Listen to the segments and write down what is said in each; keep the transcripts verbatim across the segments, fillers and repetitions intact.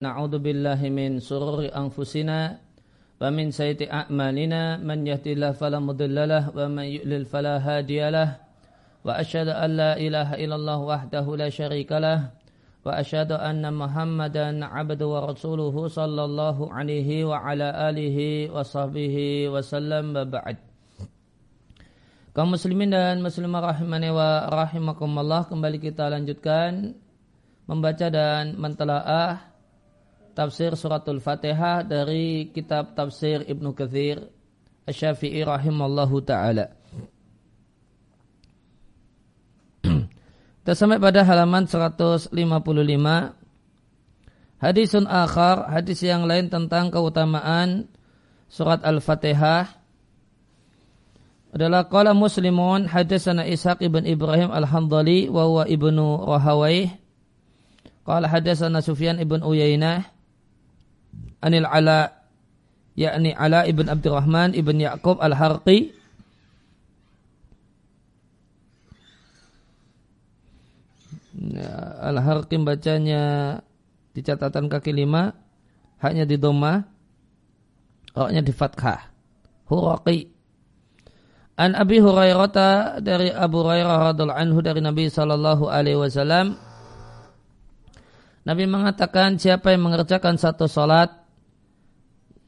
Na'udzubillahi min sururi anfusina wa min sayyiati a'malina man yahdihillahu fala mudhillalah wa man yudlil fala hadiyalah wa asyhadu an la ilaha illallah wahdahu la syarikalah wa asyhadu anna Muhammadan 'abduhu wa rasuluhu sallallahu alaihi wa ala alihi wa sahbihi wa sallam wa ba'd. Kaum muslimin dan muslimah rahimani wa rahimakumullah, kembali kita lanjutkan membaca dan mentelaah Tafsir Surat Al-Fatihah dari kitab Tafsir Ibn Kathir Ash-Syafi'i rahimallahu ta'ala. Kita sampai pada halaman seratus lima puluh lima. Hadisun akhar, hadis yang lain tentang keutamaan Surat Al-Fatihah adalah qala muslimun hadatsana Ishaq Ibn Ibrahim Al-Handali wa Wawa Ibn Rahawaih qala hadatsana Sufyan Ibn Uyaynah Anil Ala, yakni Ala ibn Abdurrahman ibn Yaqub Al Harqi, Al Harqi bacanya di catatan kaki lima, haknya di dhamma, haknya di fathah. Huraqi. An Abi Hurairah, dari Abu Hurairah radhiallahu anhu dari Nabi sallallahu alaihi wasallam. Nabi mengatakan, siapa yang mengerjakan satu salat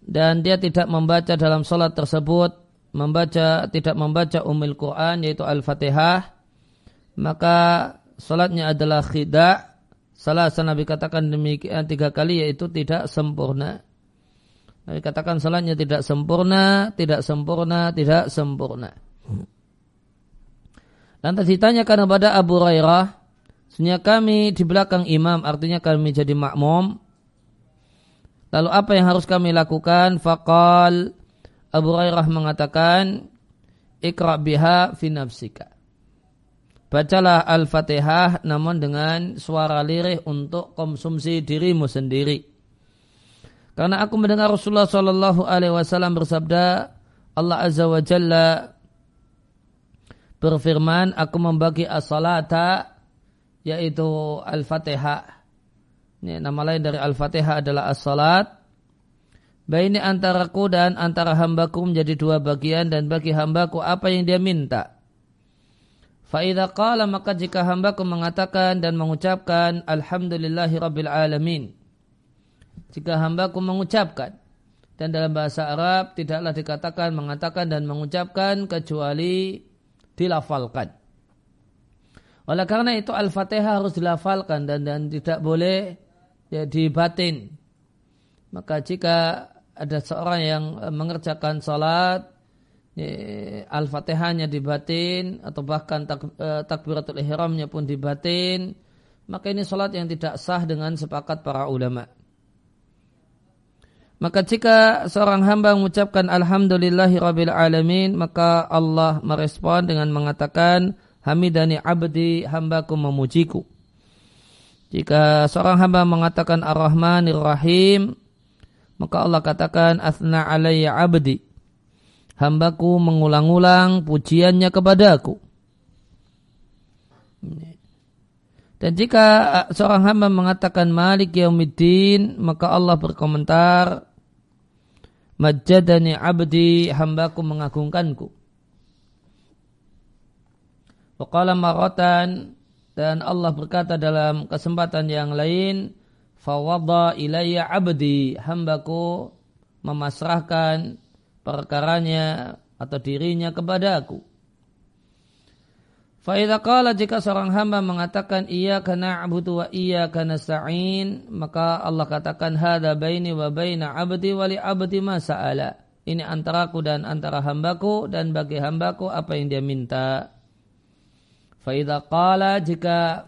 dan dia tidak membaca dalam salat tersebut, membaca tidak membaca Ummul Quran yaitu Al-Fatihah, maka salatnya adalah khida'. Salah Nabi katakan demikian tiga kali, yaitu tidak sempurna. Nabi katakan salatnya tidak sempurna, tidak sempurna, tidak sempurna. Lantas ditanyakan kepada Abu Hurairah, sebenarnya kami di belakang imam, artinya kami jadi makmum, lalu apa yang harus kami lakukan? Faqal, Abu Hurairah mengatakan, Iqra' biha fi nafsika. Bacalah Al-Fatihah namun dengan suara lirih untuk konsumsi dirimu sendiri. Karena aku mendengar Rasulullah sallallahu alaihi wasallam bersabda, Allah azza wa jalla berfirman, aku membagi as-salata, yaitu Al-Fatihah. Ini nama lain dari Al-Fatihah adalah As-Salat. Baini antaraku dan antara hambaku menjadi dua bagian, dan bagi hambaku apa yang dia minta. Fa'idha qala, maka jika hambaku mengatakan dan mengucapkan Alhamdulillahi Rabbil Alamin. Jika hambaku mengucapkan, dan dalam bahasa Arab tidaklah dikatakan mengatakan dan mengucapkan kecuali dilafalkan. Oleh karena itu Al-Fatihah harus dilafalkan dan, dan tidak boleh ya dibatin. Maka jika ada seorang yang mengerjakan salat ya, Al-Fatihahnya dibatin atau bahkan tak, eh, takbiratul ihramnya pun dibatin, maka ini salat yang tidak sah dengan sepakat para ulama. Maka jika seorang hamba mengucapkan Alhamdulillahirabbil alamin, maka Allah merespon dengan mengatakan Hamidani abdi, hambaku memujiku. Jika seorang hamba mengatakan Ar-Rahmanir Rahim, maka Allah katakan Athna alayya abdi, hambaku mengulang-ulang pujiannya kepadaku. Dan jika seorang hamba mengatakan Malik yaumiddin, maka Allah berkomentar Majjadani abdi, hambaku mengagungkanku. Faqala maratan, dan Allah berkata dalam kesempatan yang lain, fawadha ilayya abdi, hambaku memasrahkan perkaranya atau dirinya kepada aku. Fa idza qala, jika seorang hamba mengatakan iyyaka na'budu wa iyyaka nasta'in, maka Allah katakan hadza baini wa baina abdi wa li abdi ma sa'ala. Ini antaraku dan antara hambaku, dan bagi hambaku apa yang dia minta. Fa'idha qala, jika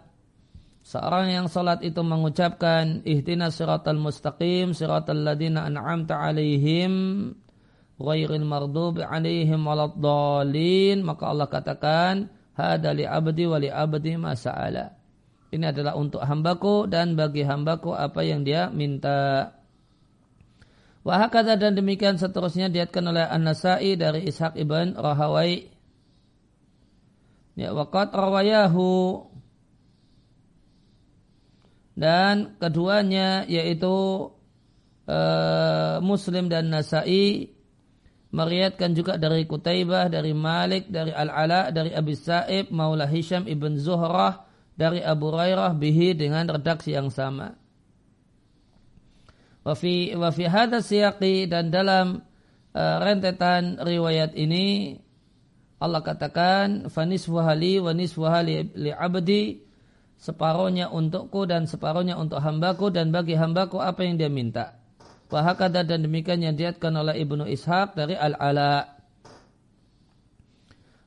seorang yang salat itu mengucapkan ihdinas siratal mustaqim siratal ladzina an'amta alaihim ghairil maghdubi alaihim waladdallin, maka Allah katakan hada li abdi wa li abdi ma sa'ala. Ini adalah untuk hambaku dan bagi hambaku apa yang dia minta. Wa hakadza, dan demikian seterusnya diriatkan oleh An-Nasai dari Ishaq Ibn Rahawaih. Ya, waqad rawayahu Dan keduanya yaitu uh, Muslim dan Nasai meriatkan juga dari Kutaybah, dari Malik, dari Al-Ala, dari Abi Sa'ib, Maula Hisham ibn Zuhrah, dari Abu Hurairah bihi dengan redaksi yang sama. Wa fi wa fi hadza siyaqi, dan dalam uh, rentetan riwayat ini Allah katakan fa nisfu hali wa nisfu hali li abdi, separohnya untukku dan separohnya untuk hambaku, dan bagi hambaku apa yang dia minta. Wahakada, dan demikian yang diatkan oleh Ibnu Ishaq dari Al-Ala.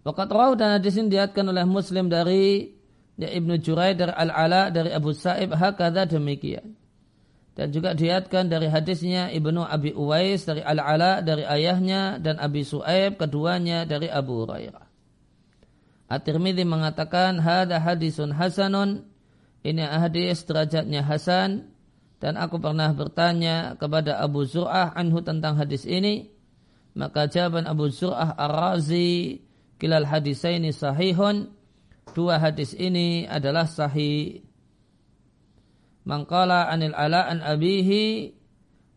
Waqat rawu, dan hadis ini diatkan oleh Muslim dari Ibnu Jurayj dari Al-Ala dari Abu Sa'ib hakada demikian. Dan juga diatkan dari hadisnya Ibnu Abi Uwais dari Al-Ala dari ayahnya dan Abi Su'aib keduanya dari Abu Hurairah. At-Tirmidzi mengatakan hada hadisun hasanun, ini hadis derajatnya hasan. Dan aku pernah bertanya kepada Abu Zur'ah anhu tentang hadis ini. Maka jawaban Abu Zur'ah Ar-Razi, kilal hadisaini sahihun, dua hadis ini adalah sahih. Mangkala anil ala an abihi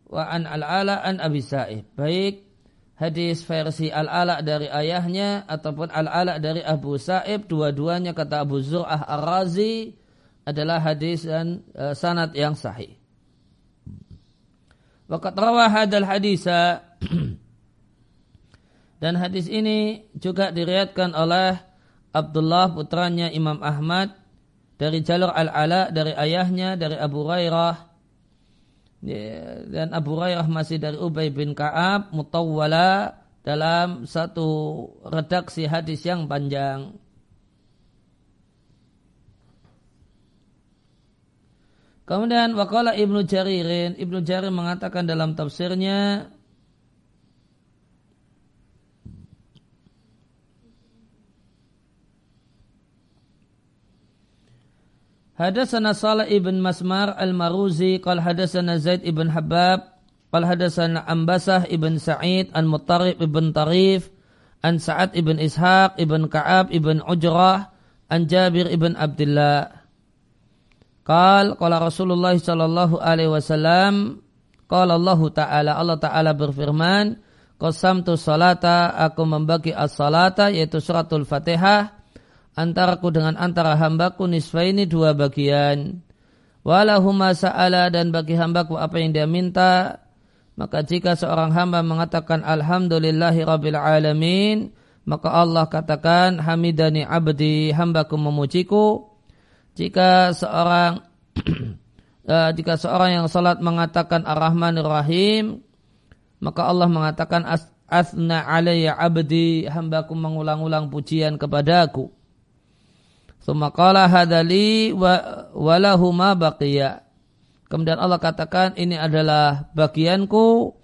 wa an al-ala an abi sa'ib. Baik hadis versi al-ala dari ayahnya ataupun al-ala dari Abu Sa'ib, dua-duanya kata Abu Zur'ah Ar-Razi adalah hadis dan uh, sanad yang sahih. Waqat rawah hadal hadisa, dan hadis ini juga diriwayatkan oleh Abdullah putranya Imam Ahmad dari jalur Al-Ala dari ayahnya dari Abu Hurairah, dan Abu Hurairah masih dari Ubay bin Ka'ab mutawwala dalam satu redaksi hadis yang panjang. Kemudian waqala Ibn Jaririn, Ibn Jaririn mengatakan dalam tafsirnya hadatsana Salim ibn Mas'mar Al Maruzi qala hadatsana Zaid ibn Habbab qala hadatsana Ambasah ibn Said Al Muttarif Ibn Tarif an Sa'ad ibn Ishaq Ibn Ka'ab Ibn Ujrah an Jabir ibn Abdullah Qal, qala Rasulullah sallallahu alaihi wasallam, qala Allah Ta'ala, Allah Ta'ala berfirman, qasamtu salata, aku membagi as-salata, yaitu surat Al-Fatihah, antaraku dengan antara hambaku nisfaini dua bagian. Walahuma sa'ala, dan bagi hambaku apa yang dia minta. Maka jika seorang hamba mengatakan alhamdulillahi rabbil alamin, maka Allah katakan hamidani abdi, hambaku memujiku. Jika seorang uh, jika seorang yang salat mengatakan Ar-Rahmanir Rahim, maka Allah mengatakan atsna 'alayya 'abdi, hambaku mengulang-ulang pujian kepadaku. Tsumma qala hadali wa walahu ma baqiya. Kemudian Allah katakan ini adalah bagianku,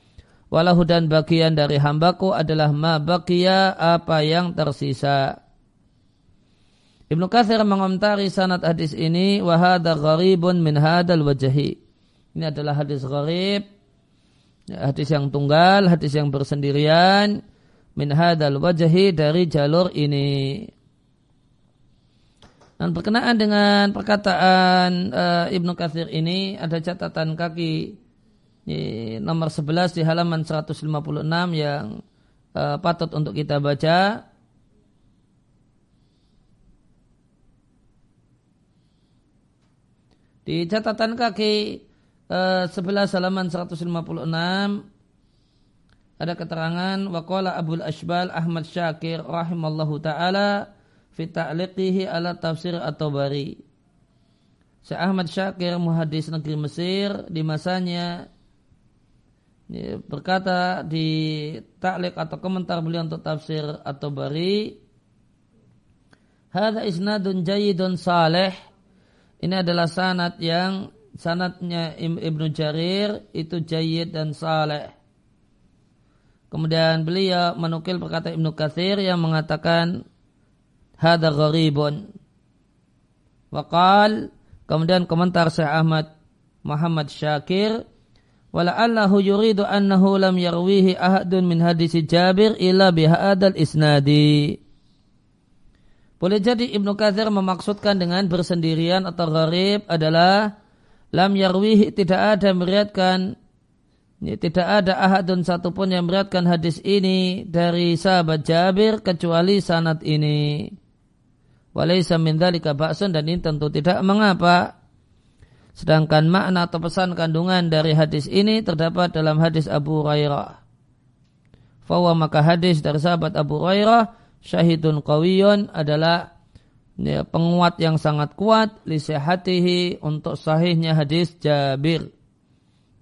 walahu, dan bagian dari hambaku adalah ma baqiya, apa yang tersisa. Ibnu Kathir mengomentari sanad hadis ini, wa hadza gharibun min hadzal wajhi. Ini adalah hadis gharib, hadis yang tunggal, hadis yang bersendirian, min hadzal wajhi, dari jalur ini. Dan berkenaan dengan perkataan uh, Ibnu Kathir ini ada catatan kaki nomor sebelas di halaman seratus lima puluh enam yang uh, patut untuk kita baca. Di catatan kaki eh, sebelah halaman seratus lima puluh enam ada keterangan waqala Abul Ashbal Ahmad Shakir rahimallahu taala fi ta'liqihi ala tafsir at-Tabari. Syekh Ahmad Shakir muhaddis negeri Mesir di masanya berkata di ta'liq atau komentar beliau untuk tafsir at-Tabari, hadza isnadun jayyidun salih. Ini adalah sanad yang sanadnya Ibnu Jarir itu jayyid dan saleh. Kemudian beliau menukil perkataan Ibnu Katsir yang mengatakan hadza gharibun. Waqal, kemudian komentar Syekh Ahmad Muhammad Shakir, wala allahu yuridu annahu lam yarwihi ahadun min hadisi Jabir illa bihadal isnadi. Boleh jadi Ibnu Katsir memaksudkan dengan bersendirian atau gharib adalah lam yarwihi, tidak ada meriatkan, tidak ada ahadun satupun yang meriatkan hadis ini dari sahabat Jabir kecuali sanad ini. Walaysa min dzalika ba'sun, dan ini tentu tidak mengapa. Sedangkan makna atau pesan kandungan dari hadis ini terdapat dalam hadis Abu Hurairah. Fawa, maka hadis dari sahabat Abu Hurairah syahidun qawiyun adalah ya, penguat yang sangat kuat li sihatihi, untuk sahihnya hadis Jabir.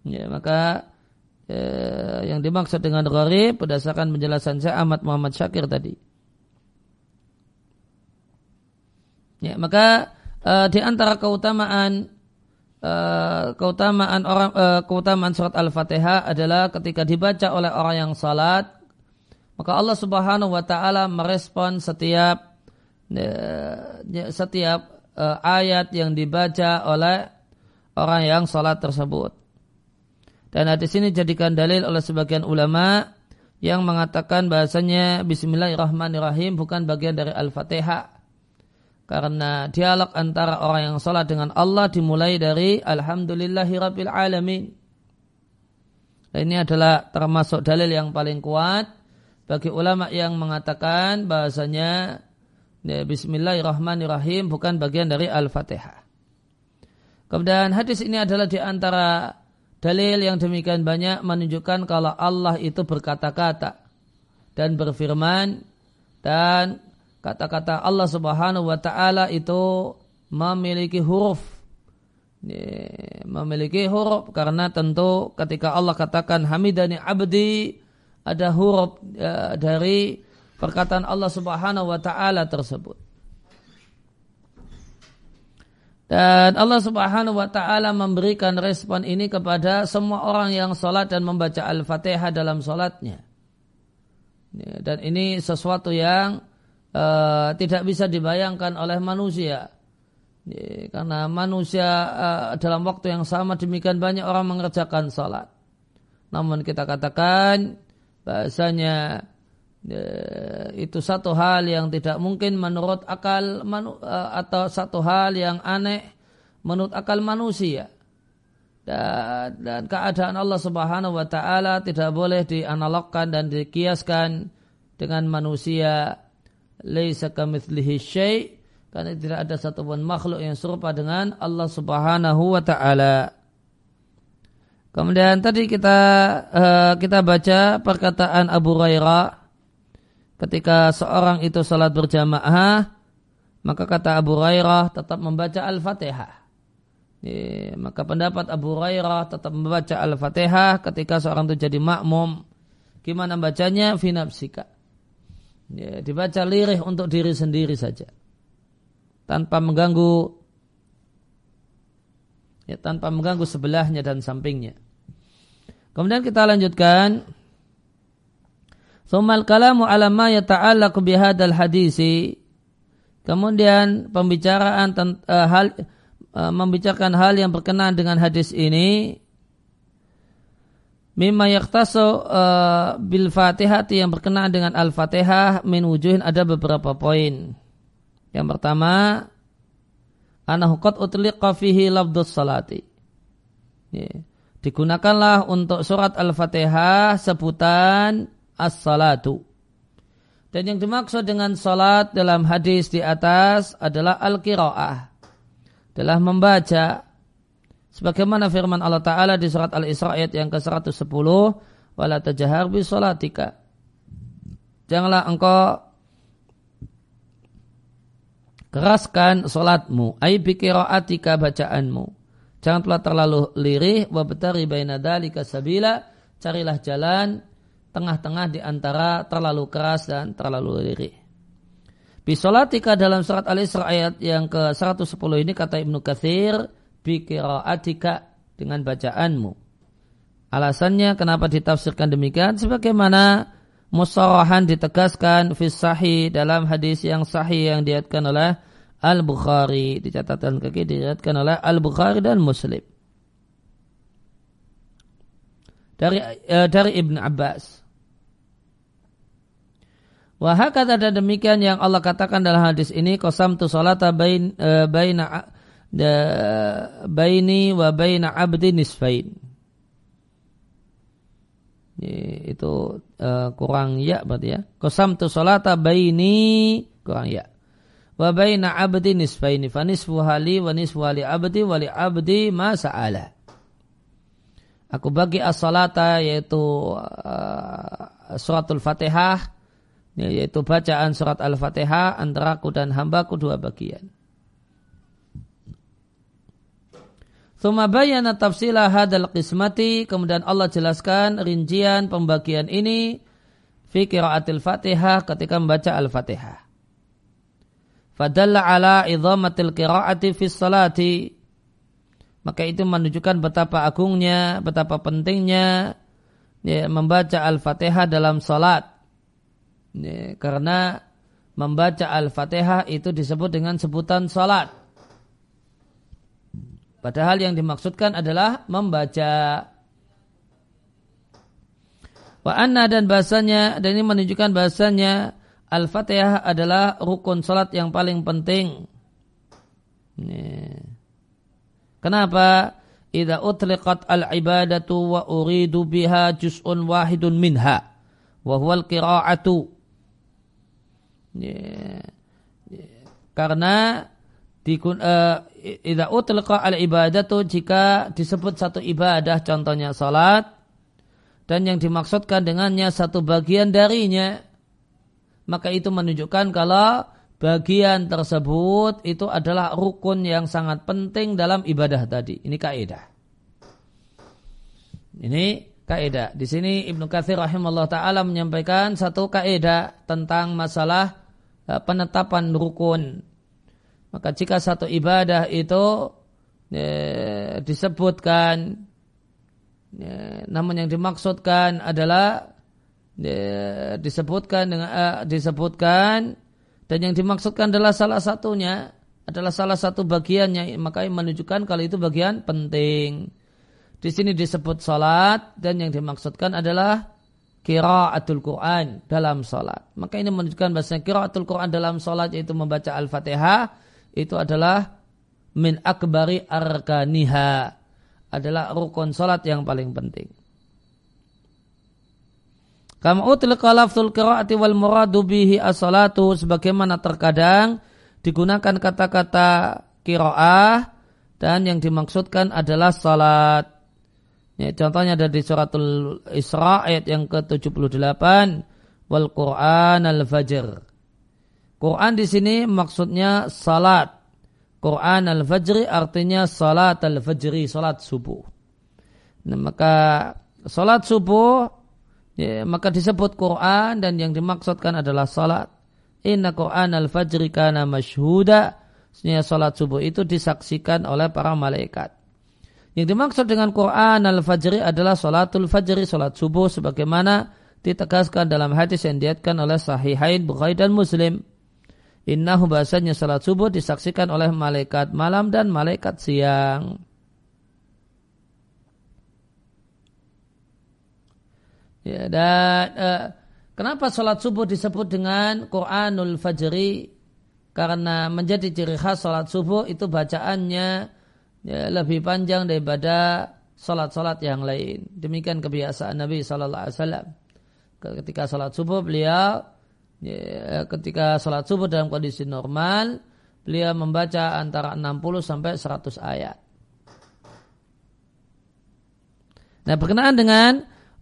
Ya, maka eh, yang dimaksud dengan gharib berdasarkan penjelasan saya Ahmad Muhammad Shakir tadi. Ya, maka eh, di antara keutamaan Uh, keutamaan orang uh, keutamaan surat Al-Fatihah adalah ketika dibaca oleh orang yang salat, maka Allah Subhanahu wa taala merespon setiap uh, setiap uh, ayat yang dibaca oleh orang yang salat tersebut. Dan hadis ini dijadikan dalil oleh sebagian ulama yang mengatakan bahasanya bismillahirrahmanirrahim bukan bagian dari Al-Fatihah. Karena dialog antara orang yang salat dengan Allah dimulai dari Alhamdulillahirabbil alamin. Dan ini adalah termasuk dalil yang paling kuat bagi ulama yang mengatakan bahasanya ya, bismillahirrahmanirrahim bukan bagian dari Al-Fatihah. Kemudian hadis ini adalah di antara dalil yang demikian banyak menunjukkan kalau Allah itu berkata-kata dan berfirman, dan kata-kata Allah Subhanahu wa taala itu memiliki huruf. Memiliki huruf karena tentu ketika Allah katakan hamidani abdi, ada huruf ya, dari perkataan Allah Subhanahu wa taala tersebut. Dan Allah Subhanahu wa taala memberikan respon ini kepada semua orang yang salat dan membaca Al-Fatihah dalam salatnya. Dan ini sesuatu yang Uh, tidak bisa dibayangkan oleh manusia, ya, karena manusia uh, dalam waktu yang sama demikian banyak orang mengerjakan salat. Namun kita katakan bahasanya uh, itu satu hal yang tidak mungkin menurut akal manu, uh, atau satu hal yang aneh menurut akal manusia, dan, dan keadaan Allah Subhanahu wa taala tidak boleh dianalogkan dan dikiaskan dengan manusia. Laisa kamitslihi syai', karena tidak ada satupun makhluk yang serupa dengan Allah Subhanahu wa taala. Kemudian tadi kita uh, kita baca perkataan Abu Hurairah ketika seorang itu salat berjamaah, maka kata Abu Hurairah tetap membaca Al-Fatihah. Ya, maka pendapat Abu Hurairah tetap membaca Al-Fatihah ketika seorang itu jadi makmum. Gimana bacanya? Fi nafsika. Ya, dibaca lirih untuk diri sendiri saja, tanpa mengganggu ya, tanpa mengganggu sebelahnya dan sampingnya. Kemudian kita lanjutkan, tsummal kalamu ala ma yata'allaqu bihadzal hadisi, kemudian pembicaraan tent, uh, hal uh, membicarakan hal yang berkenaan dengan hadis ini. Mimma yaktasu uh, bil fatihati, yang berkenaan dengan Al-Fatihah min wujuhin, ada beberapa poin. Yang pertama, annahu qad utliqa fihi lafdhus salati. Yeah. Digunakanlah untuk surat Al-Fatihah sebutan as-salatu. Dan yang dimaksud dengan salat dalam hadis di atas adalah al-qiraah, adalah membaca. Sebagaimana firman Allah Ta'ala di surat Al-Isra ayat yang ke seratus sepuluh, wala tajhar bi salatika, janganlah engkau keraskan salatmu, ai bi qiraatika, bacaanmu, janganlah terlalu lirih, wa batari baina dzalika sabila, carilah jalan tengah-tengah di antara terlalu keras dan terlalu lirih. Bi salatika dalam surat Al-Isra ayat yang ke seratus sepuluh ini, kata Ibn Kathir, biqiraatika, dengan bacaanmu. Alasannya kenapa ditafsirkan demikian, sebagaimana musarahan ditegaskan fi sahih, dalam hadis yang sahih yang diriwayatkan oleh Al-Bukhari, di catatan kaki diriwayatkan oleh Al-Bukhari dan Muslim, dari eh, dari Ibn Abbas. Wa hakadha, demikian yang Allah katakan dalam hadis ini, qasamtu salata bain eh, baina baini wa baina abdi nisfain. Itu uh, kurang ya berarti ya. Qasamtu salata baini kurang ya. Wa baina abdi nisfaini fa nisfu hali wa nisfu hali abdi wa li abdi ma sa'ala. Aku bagi as-salata yaitu uh, surat al-Fatihah, yaitu bacaan surat al-Fatihah antaraku dan hambaku dua bagian. Tsumma bayyana tafsila hadal qismati, kemudian Allah jelaskan rincian pembagian ini fi qiraatil Fatihah ketika membaca al-Fatihah. Fadalla ala idhamatil qiraati fi salati, maka itu menunjukkan betapa agungnya, betapa pentingnya ya, membaca al-Fatihah dalam salat. Ya, karena membaca al-Fatihah itu disebut dengan sebutan salat. Padahal yang dimaksudkan adalah membaca. Wa anna, dan bahasanya, dan ini menunjukkan bahasanya al-Fatihah adalah rukun salat yang paling penting. Ini. Kenapa? Idza utliqat al-ibadatu wa uridu biha juz'un wahidun minha wa huwal qira'atu. Ini. Karena digun uh, idza utliqa al-ibadatu, jika disebut satu ibadah contohnya salat dan yang dimaksudkan dengannya satu bagian darinya, maka itu menunjukkan kalau bagian tersebut itu adalah rukun yang sangat penting dalam ibadah tadi. Ini kaidah. Ini kaidah. Di sini Ibnu Katsir rahimahullah taala menyampaikan satu kaidah tentang masalah penetapan rukun. Maka jika satu ibadah itu eh, disebutkan eh, namun yang dimaksudkan adalah disebutkan dengan uh, disebutkan dan yang dimaksudkan adalah salah satunya adalah salah satu bagiannya, maka menunjukkan kalau itu bagian penting. Di sini disebut salat dan yang dimaksudkan adalah qiraatul Quran dalam salat, maka ini menunjukkan bahasanya qiraatul Quran dalam salat yaitu membaca al-Fatihah itu adalah min akbari arkaniha, adalah rukun salat yang paling penting. Kama utliqa lafzul qira'ati wal muradu bihi as-salatu, sebagaimana terkadang digunakan kata-kata qira'ah dan yang dimaksudkan adalah salat. Ya, contohnya ada di suratul Isra ayat yang ke tujuh puluh delapan, wal Qur'anal fajr. Qur'an di sini maksudnya salat. Qur'anal fajri artinya salat al-fajri, salat subuh. Nah, maka salat subuh ya, maka disebut Quran dan yang dimaksudkan adalah salat. Inna Quran al-fajri kana masyhuda, sesungguhnya salat subuh itu disaksikan oleh para malaikat. Yang dimaksud dengan Quran al-fajri adalah salatul fajri, salat subuh, sebagaimana ditegaskan dalam hadis yang diriwayatkan oleh Sahihain Bukhari dan Muslim. Innahu, bahasanya salat subuh disaksikan oleh malaikat malam dan malaikat siang. Ya, dan eh, kenapa salat subuh disebut dengan Qur'anul Fajri? Karena menjadi ciri khas salat subuh itu bacaannya ya, lebih panjang daripada salat-salat yang lain. Demikian kebiasaan Nabi sallallahu alaihi wasallam. Ketika salat subuh beliau ya, ketika salat subuh dalam kondisi normal, beliau membaca antara enam puluh sampai seratus ayat. Nah, berkenaan dengan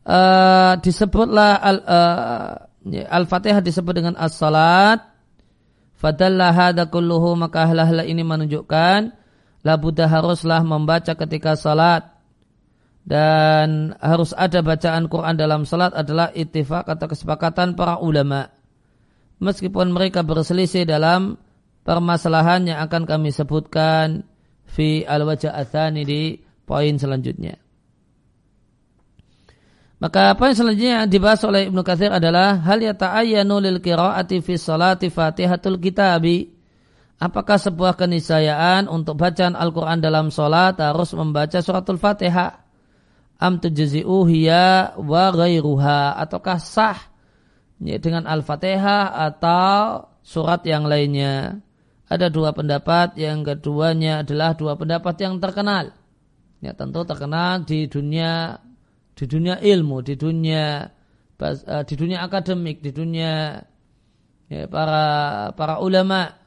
Uh, disebutlah al, uh, Al-Fatihah disebut dengan as-salat, fadalla hadza kulluhu, maka hal-hal ini menunjukkan la budda, haruslah membaca ketika salat dan harus ada bacaan Quran dalam salat adalah ittifaq atau kesepakatan para ulama, meskipun mereka berselisih dalam permasalahan yang akan kami sebutkan fi al-wajh ats-tsani di poin selanjutnya. Maka poin selanjutnya yang dibahas oleh Ibnu Katsir adalah hal yata'ayyanu lil qira'ati fi salati Fatihatul Kitabi. Apakah sebuah keniscayaan untuk bacaan Al-Qur'an dalam salat harus membaca suratul Fatihah? Am tujzi'u hiya wa ghairuha, ataukah sah dengan Al-Fatihah atau surat yang lainnya? ada dua pendapat, yang keduanya adalah dua pendapat yang terkenal. Ya, tentu terkenal di dunia di dunia ilmu, di dunia di dunia akademik, di dunia ya, para para ulama.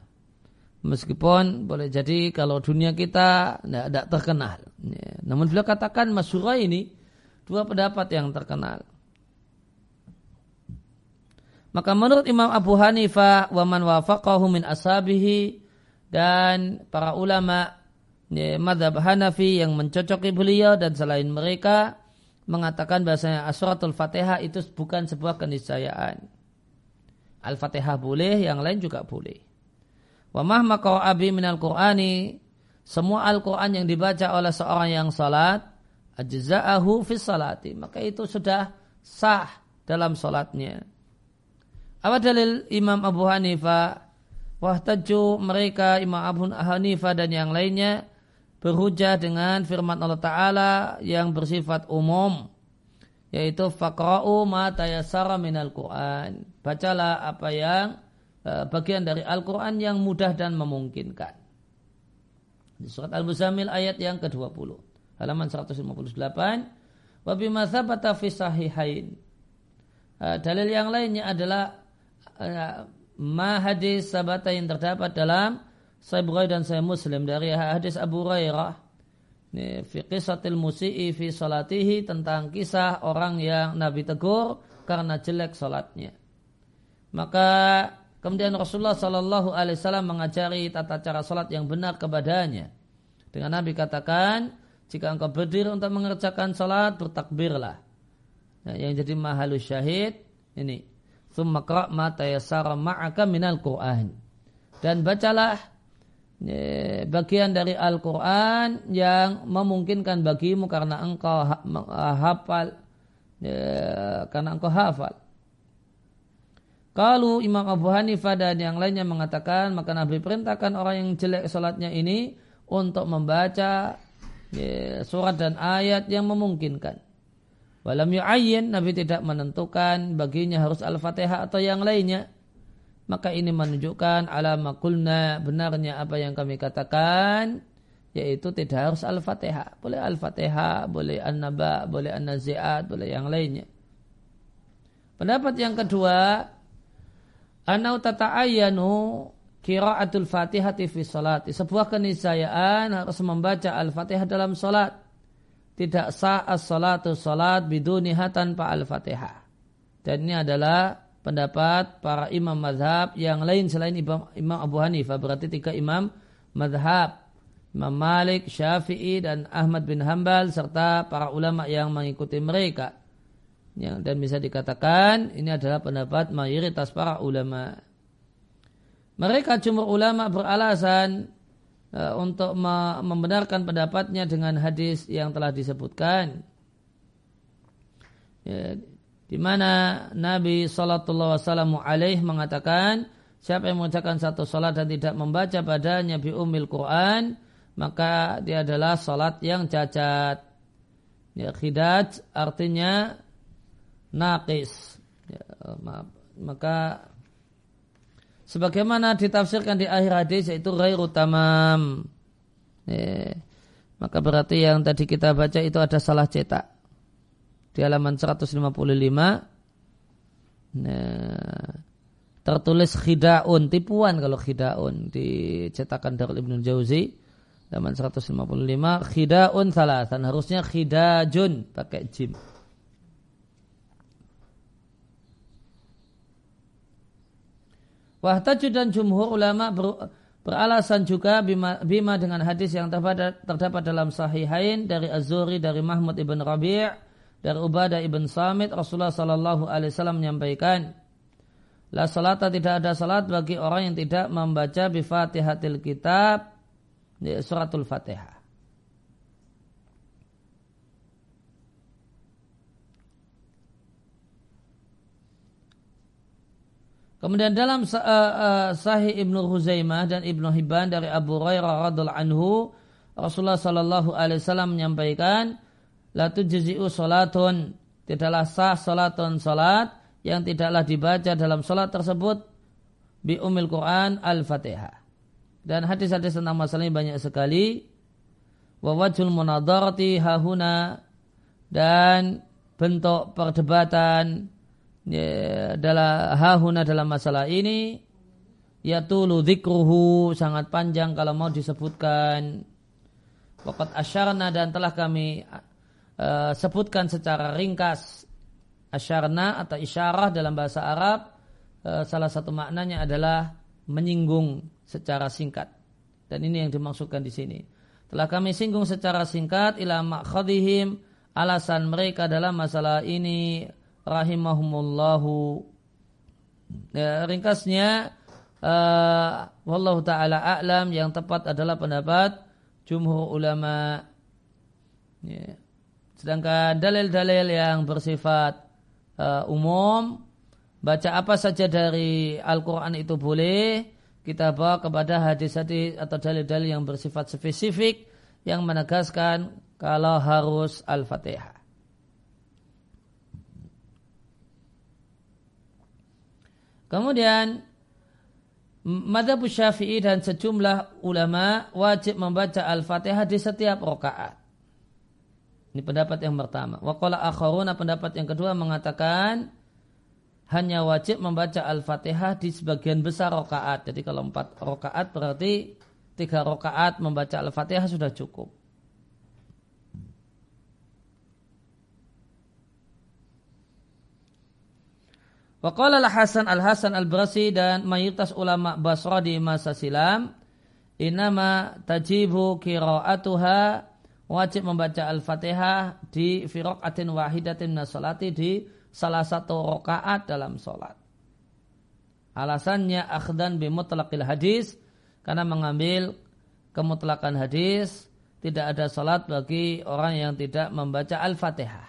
Meskipun boleh jadi kalau dunia kita tidak nah, terkenal. Ya. Namun beliau katakan Mas Zur'ah ini dua pendapat yang terkenal. Maka menurut Imam Abu Hanifah wa man wafaqahu min ashabihi dan para ulama ya, mazhab Hanafi yang mencocoki beliau dan selain mereka mengatakan bahasanya Suratul Fatihah itu bukan sebuah keniscayaan. Al-Fatihah boleh, yang lain juga boleh. Wa mahma qaw'abi minal Qur'ani, semua Al-Qur'an yang dibaca oleh seorang yang salat ajza'ahu fis salati, maka itu sudah sah dalam salatnya. Apa dalil Imam Abu Hanifah? Wahtaju mereka Imam Abu Hanifah dan yang lainnya berhujjah dengan firman Allah Ta'ala yang bersifat umum, yaitu faqra'u ma tayassara minal Qur'an, bacalah apa yang bagian dari Al-Qur'an yang mudah dan memungkinkan. Di surat Al-Muzammil ayat yang ke dua puluh halaman seratus lima puluh delapan. Wa bima tsabata fi sahihain, dalil yang lainnya adalah ma hadis sabata yang terdapat dalam Sahih Bukhari dan Sahih Muslim dari hadis Abu Hurairah fi qisatil musii fi salatihi, tentang kisah orang yang Nabi tegur karena jelek salatnya. Maka kemudian Rasulullah sallallahu alaihi wasallam mengajari tata cara salat yang benar kepadanya. Dengan Nabi katakan, jika engkau berdiri untuk mengerjakan salat, bertakbirlah. Nah, yang jadi mahalus syahid ini, tsumma qra' ma tayassara ma'aka minal Qur'an, dan bacalah ya, bagian dari Al-Qur'an yang memungkinkan bagimu karena engkau ha- hafal ya, karena engkau hafal. Kalau Imam Abu Hanifah dan yang lainnya mengatakan, maka Nabi perintahkan orang yang jelek salatnya ini untuk membaca ya, surat dan ayat yang memungkinkan. Walam yu'ayyin, Nabi tidak menentukan baginya harus Al-Fatihah atau yang lainnya. Maka ini menunjukkan ala maqulna, benarnya apa yang kami katakan, yaitu tidak harus Al-Fatihah. Boleh Al-Fatihah, boleh An-Naba, boleh An-Nazi'at, boleh yang lainnya. Pendapat yang kedua, anau tata'ayyanu qira'atul Fatihati fi salati, sebuah keniscayaan harus membaca Al-Fatihah dalam salat. Tidak sah as-salatu salat biduniha, tanpa Al-Fatihah. Dan ini adalah pendapat para imam mazhab yang lain selain Imam Abu Hanifah. Berarti tiga imam mazhab, Imam Malik, Syafi'i, dan Ahmad bin Hanbal, serta para ulama yang mengikuti mereka. Dan bisa dikatakan ini adalah pendapat mayoritas para ulama. Mereka jumhur ulama beralasan untuk membenarkan pendapatnya dengan hadis yang telah disebutkan, ya, di mana Nabi Sallallahu Alaihi Wasallam mengatakan, siapa yang mengucapkan satu salat dan tidak membaca padanya bi umil Quran, maka dia adalah salat yang cacat. Ya, khidaj artinya naqis. Ya, maaf. Maka sebagaimana ditafsirkan di akhir hadis, yaitu ghairu tamam. Ya, maka berarti yang tadi kita baca itu ada salah cetak. Di halaman seratus lima puluh lima. Nah, tertulis khida'un, tipuan kalau khida'un. Di cetakan Darul Ibnul Jauzi, halaman seratus lima puluh lima. Khida'un salasan, harusnya khida'jun, pakai jim. Wahtaju dan jumhur ulama ber, beralasan juga bima, bima dengan hadis yang terdapat, terdapat dalam Sahihain dari Az-Zuhri, dari Mahmud ibn Rabi' dari Ubadah ibn Samit, Rasulullah sallallahu alaihi wasallam menyampaikan, la salata, tidak ada salat bagi orang yang tidak membaca bi Fatihatil Kitab, Suratul Fatihah. Kemudian dalam uh, uh, Sahih Ibnu Huzaimah dan Ibnu Hibban dari Abu Hurairah radhiallahu anhu, Rasulullah sallallahu alaihi wasallam menyampaikan, la tujzi'u salatun, tidaklah sah salatun salat yang tidaklah dibaca dalam salat tersebut bi umil Quran Al-Fatihah. Dan hadis-hadis tentang masalah ini banyak sekali. Wa wajhul munadharati hahuna, dan bentuk perdebatan ya, adalah hahuna dalam masalah ini, yatulu dzikruhu, sangat panjang kalau mau disebutkan. Waqad asyarna, dan telah kami uh, sebutkan secara ringkas. Asyarna atau isyarah dalam bahasa Arab uh, salah satu maknanya adalah menyinggung secara singkat, dan ini yang dimaksudkan di sini. Telah kami singgung secara singkat ila maqsadihim, alasan mereka dalam masalah ini, rahimahumullahu. Ya, ringkasnya uh, wallahu taala a'lam, yang tepat adalah pendapat jumhur ulama. Ya. Sedangkan dalil-dalil yang bersifat uh, umum, baca apa saja dari Al-Qur'an itu boleh, kita bawa kepada hadis-hadis atau dalil-dalil yang bersifat spesifik yang menegaskan kalau harus Al-Fatihah. Kemudian madzhab Syafi'i dan sejumlah ulama wajib membaca Al-Fatihah di setiap rakaat. Ini pendapat yang pertama. Wa qala akharuna, pendapat yang kedua mengatakan hanya wajib membaca Al-Fatihah di sebagian besar rakaat. Jadi kalau empat rakaat berarti tiga rakaat membaca Al-Fatihah sudah cukup. Wa qala al-Hasan al-Hasan al-Basri dan mayoritas ulama Basra di masa silam, inama tajibu qira'atuha, wajib membaca Al-Fatihah di fi rakaatin wahidatin min as-salati, di salah satu rakaat dalam sholat. Alasannya akhdan bimutlaqil hadis, karena mengambil kemutlakan hadis, tidak ada sholat bagi orang yang tidak membaca Al-Fatihah.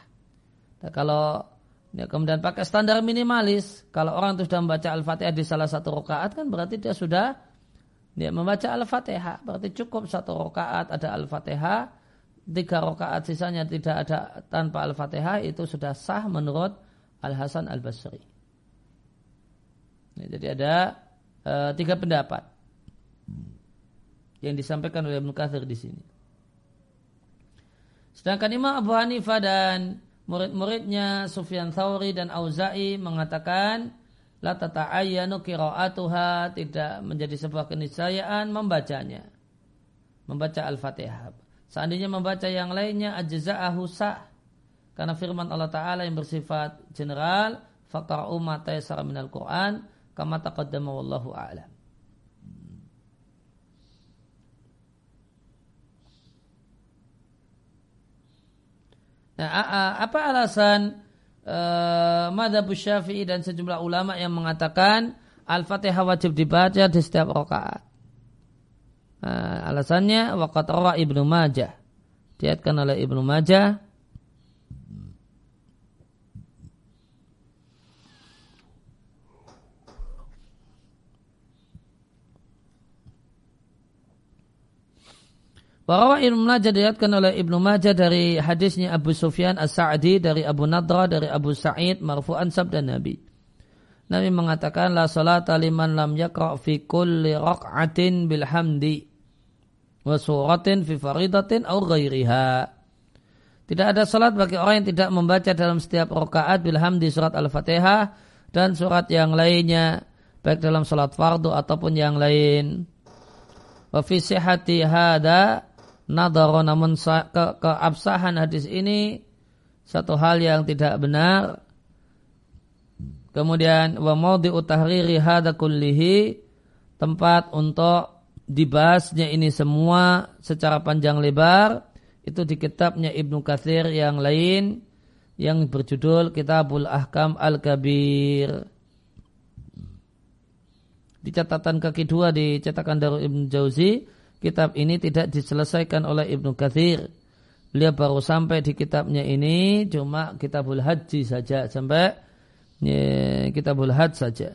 Nah, kalau ya, kemudian pakai standar minimalis, kalau orang itu sudah membaca Al-Fatihah di salah satu rakaat, kan berarti dia sudah dia membaca Al-Fatihah, berarti cukup satu rakaat ada Al-Fatihah, tiga rakaat sisanya tidak ada tanpa Al-Fatihah, itu sudah sah menurut Al-Hasan Al-Basri. Jadi ada e, tiga pendapat yang disampaikan oleh Ibn Kathir di sini. Sedangkan Imam Abu Hanifah dan murid-muridnya Sufyan Tsauri dan Auza'i mengatakan la tata'ayyanu qira'atuha, tidak menjadi sebuah keniscayaan membacanya, membaca Al-Fatihah. Seandainya membaca yang lainnya ajza'ahu sah, karena firman Allah Ta'ala yang bersifat general, faqra'u ma tayassara minal Qur'an kama taqaddama, wallahu a'lam. Nah, apa alasan eh, madzhab Syafi'i dan sejumlah ulama yang mengatakan Al-Fatihah wajib dibaca di setiap rakaat? Nah, alasannya waqad rawa Ibn Majah, diriwayatkan oleh Ibn Majah, Wawa Ibn Rahawaih, diriwayatkan oleh Ibnu Majah dari hadisnya Abu Sufyan As-Sa'di dari Abu Nadrah dari Abu Sa'id marfu'an sabda Nabi. Nabi mengatakan la salata liman lam yaqra fi kulli rak'atin bil hamdi wa suratin fi faridatin aw ghairiha. Tidak ada salat bagi orang yang tidak membaca dalam setiap rakaat bil hamdi surat Al-Fatihah dan surat yang lainnya, baik dalam salat fardu ataupun yang lain. Wa fi sihhati hadza nadharu, namun keabsahan hadis ini satu hal yang tidak benar. Kemudian wa mawdi'u tahriri hadza kullihi, tempat untuk dibahasnya ini semua secara panjang lebar itu di kitabnya Ibnu Katsir yang lain yang berjudul Kitabul Ahkam Al-Kabir. Di catatan kaki dua di cetakan Darul Ibnu Jauzi, kitab ini tidak diselesaikan oleh Ibnu Katsir. Beliau baru sampai di kitabnya ini cuma Kitabul Haji saja, sampai ya, Kitabul Haji saja.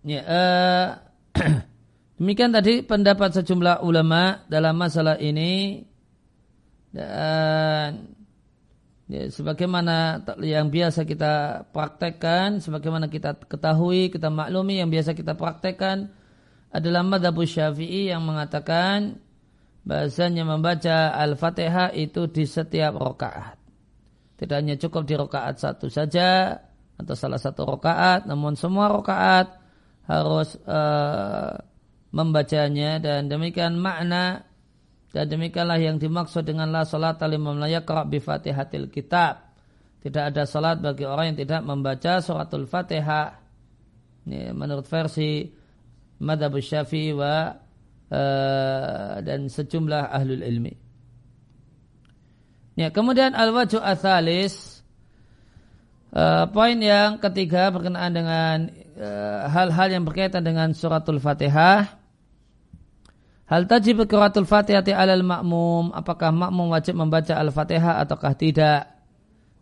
Ya, uh, demikian tadi pendapat sejumlah ulama dalam masalah ini. Dan ya, sebagaimana yang biasa kita praktekkan, sebagaimana kita ketahui, kita maklumi, yang biasa kita praktekkan adalah mazhab Syafi'i yang mengatakan bahasanya membaca Al-Fatihah itu di setiap rakaat. Tidak hanya cukup di rakaat satu saja atau salah satu rakaat, namun semua rakaat harus uh, membacanya. Dan demikian makna, dan demikianlah yang dimaksud dengan la salat alimam la yaqra' bi fatihatil kitab. Tidak ada salat bagi orang yang tidak membaca suratul Fatihah. Ini menurut versi mazhab Syafi'i wa uh, dan sejumlah ahlul ilmi. Ya, kemudian al-wajhu atsalis, uh, poin yang ketiga berkenaan dengan uh, hal-hal yang berkaitan dengan suratul Fatihah. Hal tajib qiraatul Fatihati 'alal ma'mum, apakah makmum wajib membaca Al-Fatihah ataukah tidak?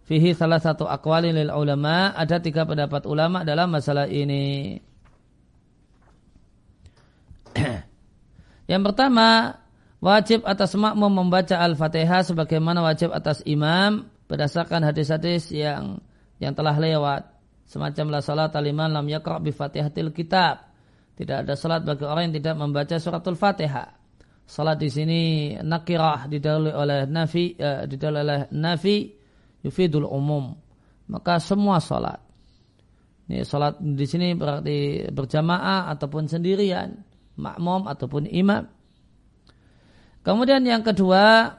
Fihi salah satu aqwalin lil ulama, ada tiga pendapat ulama dalam masalah ini. Yang pertama, wajib atas makmum membaca Al-Fatihah sebagaimana wajib atas imam berdasarkan hadis-hadis yang yang telah lewat. Semacam la salata liman lam yaqra' bi Fatihatil kitab. Tidak ada salat bagi orang yang tidak membaca suratul Fatihah. Salat di sini nakirah, didahului oleh nafi, eh, didahului oleh nafi yufidul umum. Maka semua salat. Ini salat di sini berarti berjamaah ataupun sendirian, makmum ataupun imam. Kemudian yang kedua,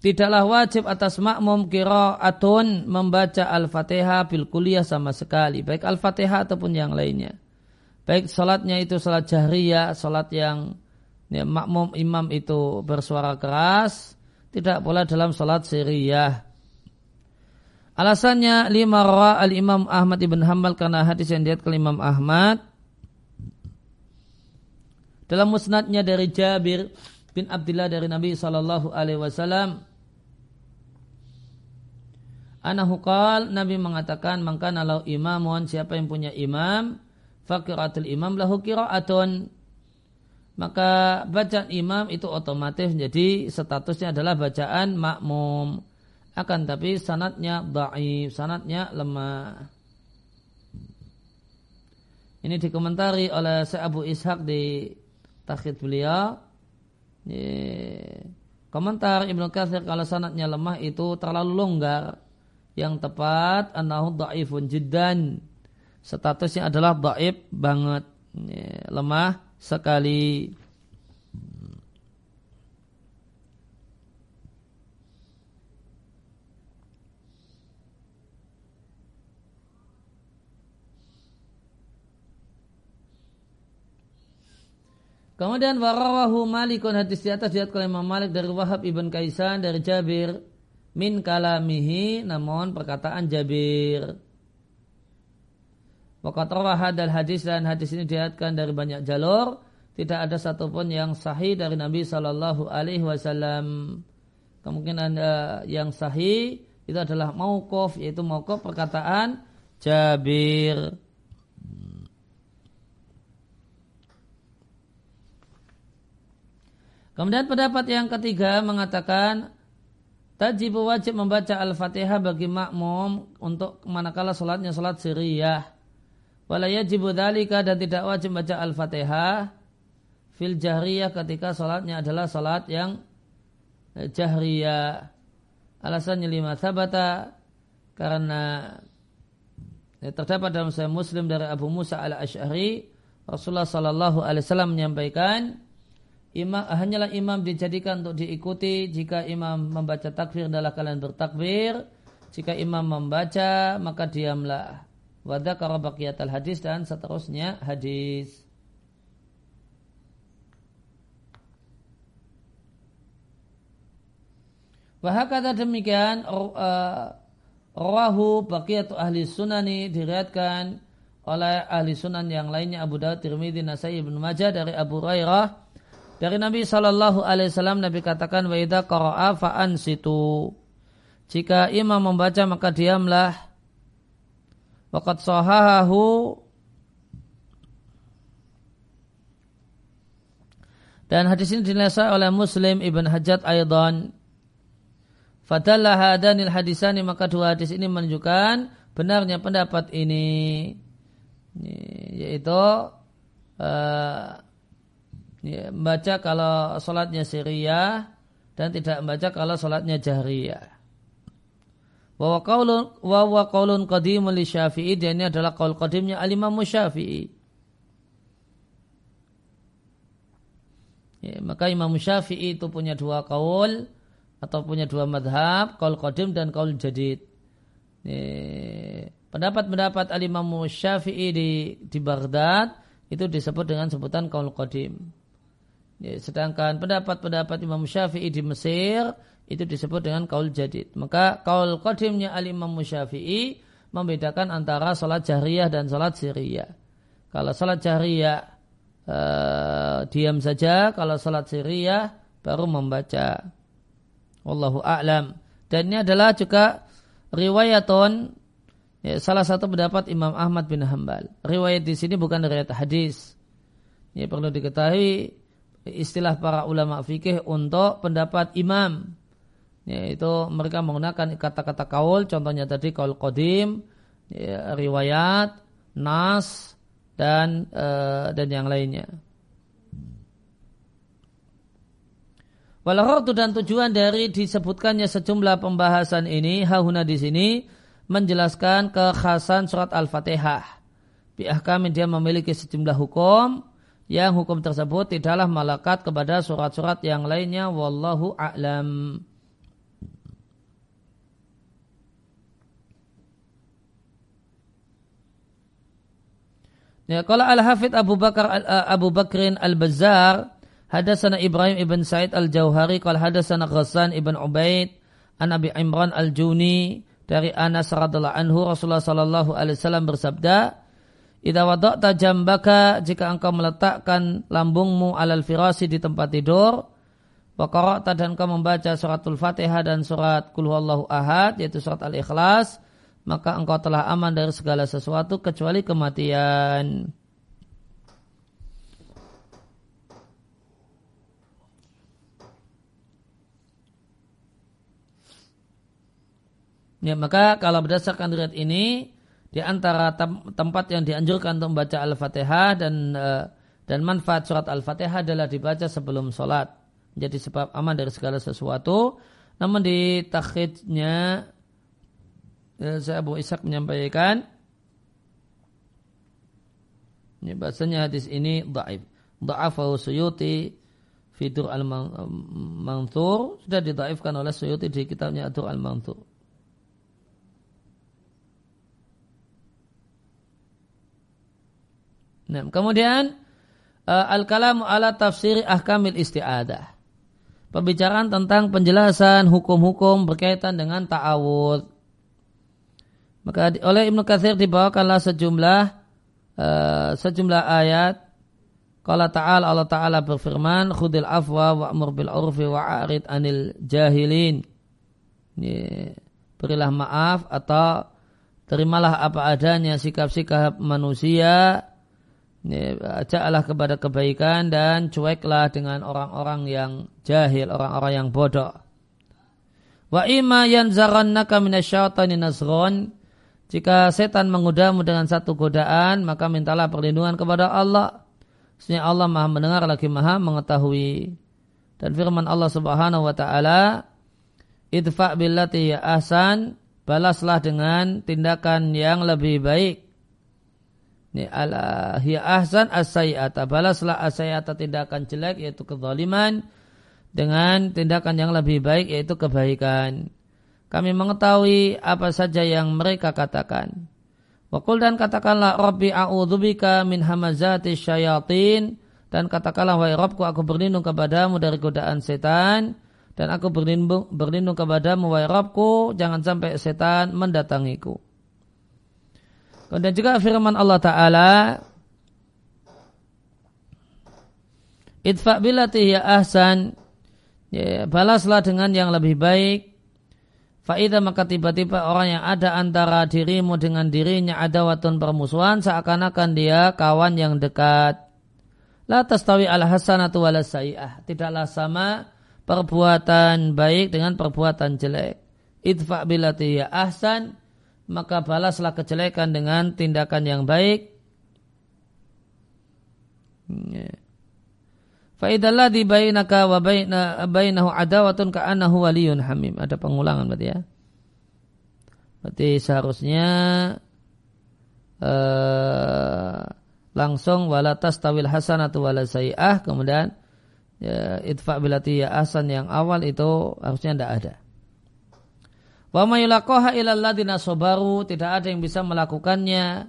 tidaklah wajib atas makmum qiraatun membaca Al-Fatihah bil kulliyah sama sekali, baik Al-Fatihah ataupun yang lainnya. Baik salatnya itu salat jahriyah, salat yang ya, makmum imam itu bersuara keras, tidak pula dalam salat sirriyah. Alasannya lima rawa al-imam Ahmad ibn Hanbal, karena hadis yang diriwayatkan oleh Imam Ahmad dalam musnadnya dari Jabir bin Abdullah dari Nabi shallallahu alaihi wasallam, anahu qala, Nabi mengatakan, maka nalau imamun, siapa yang punya imam, faqiraatul imam lahu qiraatun, maka bacaan imam itu otomatis jadi statusnya adalah bacaan makmum. Akan tapi sanadnya dhaif, sanadnya lemah. Ini dikomentari oleh Syekh Abu Ishaq di Takhid beliau. Komentar Ibn Kathir, kalau sanadnya lemah itu terlalu longgar. Yang tepat annahu dhaifun jiddan, statusnya adalah dhaif banget, lemah sekali. Kemudian warawahu Malikun, hadis di atas diriwayatkan oleh Imam Malik dari Wahab ibn Kaisan dari Jabir min kalamihi, namun perkataan Jabir. Waqat rawah hadal hadis, dan hadis ini diriwayatkan dari banyak jalur, tidak ada satupun yang sahih dari Nabi shallallahu alaihi wasallam. Kemungkinan uh, yang sahih itu adalah mauquf, yaitu mauquf perkataan Jabir. Kemudian pendapat yang ketiga mengatakan tajibu, wajib membaca Al-Fatihah bagi makmum untuk manakala salatnya salat sirriyah. Wala yajibu dzalika, dan tidak wajib baca Al-Fatihah fil jahriyah ketika salatnya adalah salat yang jahriyah. Alasannya lima sabata, karena ya, terdapat dalam Sahih Muslim dari Abu Musa al-Asy'ari, Rasulullah sallallahu alaihi wasallam menyampaikan, imam hanyalah imam dijadikan untuk diikuti jika imam membaca takbir adalah kalian bertakbir, jika imam membaca maka diamlah. Wadah karabakiyatal hadis, dan seterusnya hadis. Wahakata demikian uh, rawahu baqiyatu ahli sunani, diriatkan oleh ahli sunan yang lainnya, Abu Dawud, Tirmidzi, An-Nasai, Ibn Majah dari Abu Hurairah dari Nabi shallallahu alaihi wasallam, Nabi katakan wa idza qara'a fa'ansitu, jika imam membaca maka diamlah. Waqad sahahahu Dan hadis ini dinilai oleh Muslim, Ibn Hajjat aydan. Fadalla hadanil hadisani, maka dua hadis ini menunjukkan benarnya pendapat ini, yaitu uh, ya, membaca kalau sholatnya sirriyah dan tidak membaca kalau sholatnya jahriyah. Wa qaulun wa wa qaulun qadim li Syafi'i, dan ini adalah qaul qadimnya al-Imam Syafi'i. Ya, maka Imam Syafi'i itu punya dua kaul atau punya dua madhab, kaul qadim dan kaul jadid. Ya, pendapat-pendapat al-Imam Syafi'i di, di Baghdad itu disebut dengan sebutan kaul qadim. Ya, sedangkan pendapat-pendapat Imam Syafi'i di Mesir itu disebut dengan kaul jadid. Maka kaul qadimnya al-Imam Syafi'i membedakan antara salat jahriyah dan salat sirriyah. Kalau salat jahriyah Uh, diam saja, kalau salat sirriyah baru membaca. Wallahu a'lam. Dan ini adalah juga riwayatun, ya, salah satu pendapat Imam Ahmad bin Hanbal. Riwayat di sini bukan riwayat hadis. Ini perlu diketahui istilah para ulama fikih untuk pendapat imam, yaitu mereka menggunakan kata-kata kaul. Contohnya tadi kaul qadim, ya, riwayat, nas, dan uh, dan yang lainnya. Walaghartu, dan tujuan dari disebutkannya sejumlah pembahasan ini hahuna di sini menjelaskan kekhasan surat Al-Fatihah. Bi ahkamin, dia memiliki sejumlah hukum yang hukum tersebut tidaklah melekat kepada surat-surat yang lainnya. Wallahu a'lam. Ya, kalau Al-Hafidh Abu Bakar Abu Bakrin Al-Bazzar, hadasana Ibrahim ibn Said Al-Jauhari, kalau hadasana Ghassan ibn Ubaid an Abi Imran Al-Juni dari Anas radhiallahu anhu, Rasulullah sallallahu alaihi wasallam bersabda, "Idza wada'ta jambaka, jika engkau meletakkan lambungmu alal firasi di tempat tidur, wa qara'ta, dan engkau membaca suratul Fatihah dan surat Qul huwallahu ahad, yaitu surat Al-Ikhlas, maka engkau telah aman dari segala sesuatu kecuali kematian." Ya, maka kalau berdasarkan riwayat ini, di antara tem- tempat yang dianjurkan untuk membaca Al-Fatihah dan uh, dan manfaat surat Al-Fatihah adalah dibaca sebelum sholat, menjadi sebab aman dari segala sesuatu. Namun di takhidnya saya Abu Ishaq menyampaikan ini bahasanya hadis ini dhaif. Dha'afahu Suyuti fi Dur al-Manthur, sudah didhaifkan oleh Suyuti di kitabnya Dur al-Manthur. Nah, kemudian al-kalamu ala tafsiri ahkamil isti'adah, pembicaraan tentang penjelasan hukum-hukum berkaitan dengan ta'awudz. Maka oleh Ibn Kathir dibawakanlah sejumlah uh, sejumlah ayat. Qala ta'ala, Allah Ta'ala berfirman, "Khudil afwa wa'mur bil urfi wa'arid anil jahilin." Yeah. Berilah maaf atau terimalah apa adanya sikap-sikap manusia. Yeah. Ajaklah kepada kebaikan dan cueklah dengan orang-orang yang jahil, orang-orang yang bodoh. Wa imma yanzarannaka minasyaitani nazghun, jika setan menggodamu dengan satu godaan, maka mintalah perlindungan kepada Allah. Sesungguhnya Allah Maha mendengar lagi Maha mengetahui. Dan firman Allah Subhanahu wa taala, "Idfa' billati hiya ahsan," balaslah dengan tindakan yang lebih baik. Ni ala hiya ahsan as-sayyi'ata, balaslah as-sayyi'ata, tindakan jelek yaitu kezaliman, dengan tindakan yang lebih baik yaitu kebaikan. Kami mengetahui apa saja yang mereka katakan. Waqul, dan katakanlah, "Rabbi a'udzubika min hamazati syayatin," dan katakanlah, "Wahai Rabbku, aku berlindung kepadamu dari godaan setan, dan aku berlindung, berlindung kepadamu, wahai Rabbku, jangan sampai setan mendatangiku." Kemudian juga firman Allah Ta'ala, "Idfa' billati hiya ahsan," ya, balaslah dengan yang lebih baik. Fa'idha, maka tiba-tiba orang yang ada antara dirimu dengan dirinya ada watun permusuhan, seakan-akan dia kawan yang dekat. La tastawi al-hasanatu wala sayyi'ah. Tidaklah sama perbuatan baik dengan perbuatan jelek. Idfa' billati hiya ahsan, maka balaslah kejelekan dengan tindakan yang baik. Fa idalladhi bainaka wa bainahu adawatun ka'annahu waliyun hamim. Ada pengulangan berarti ya. Berarti seharusnya eh, langsung wala tastawil hasanatu wala sayyi'ah, kemudian ya, idfa' billati hiya ahsan yang awal itu harusnya tidak ada. Wa may yulaqaha illa alladziina sabaru, tidak ada yang bisa melakukannya,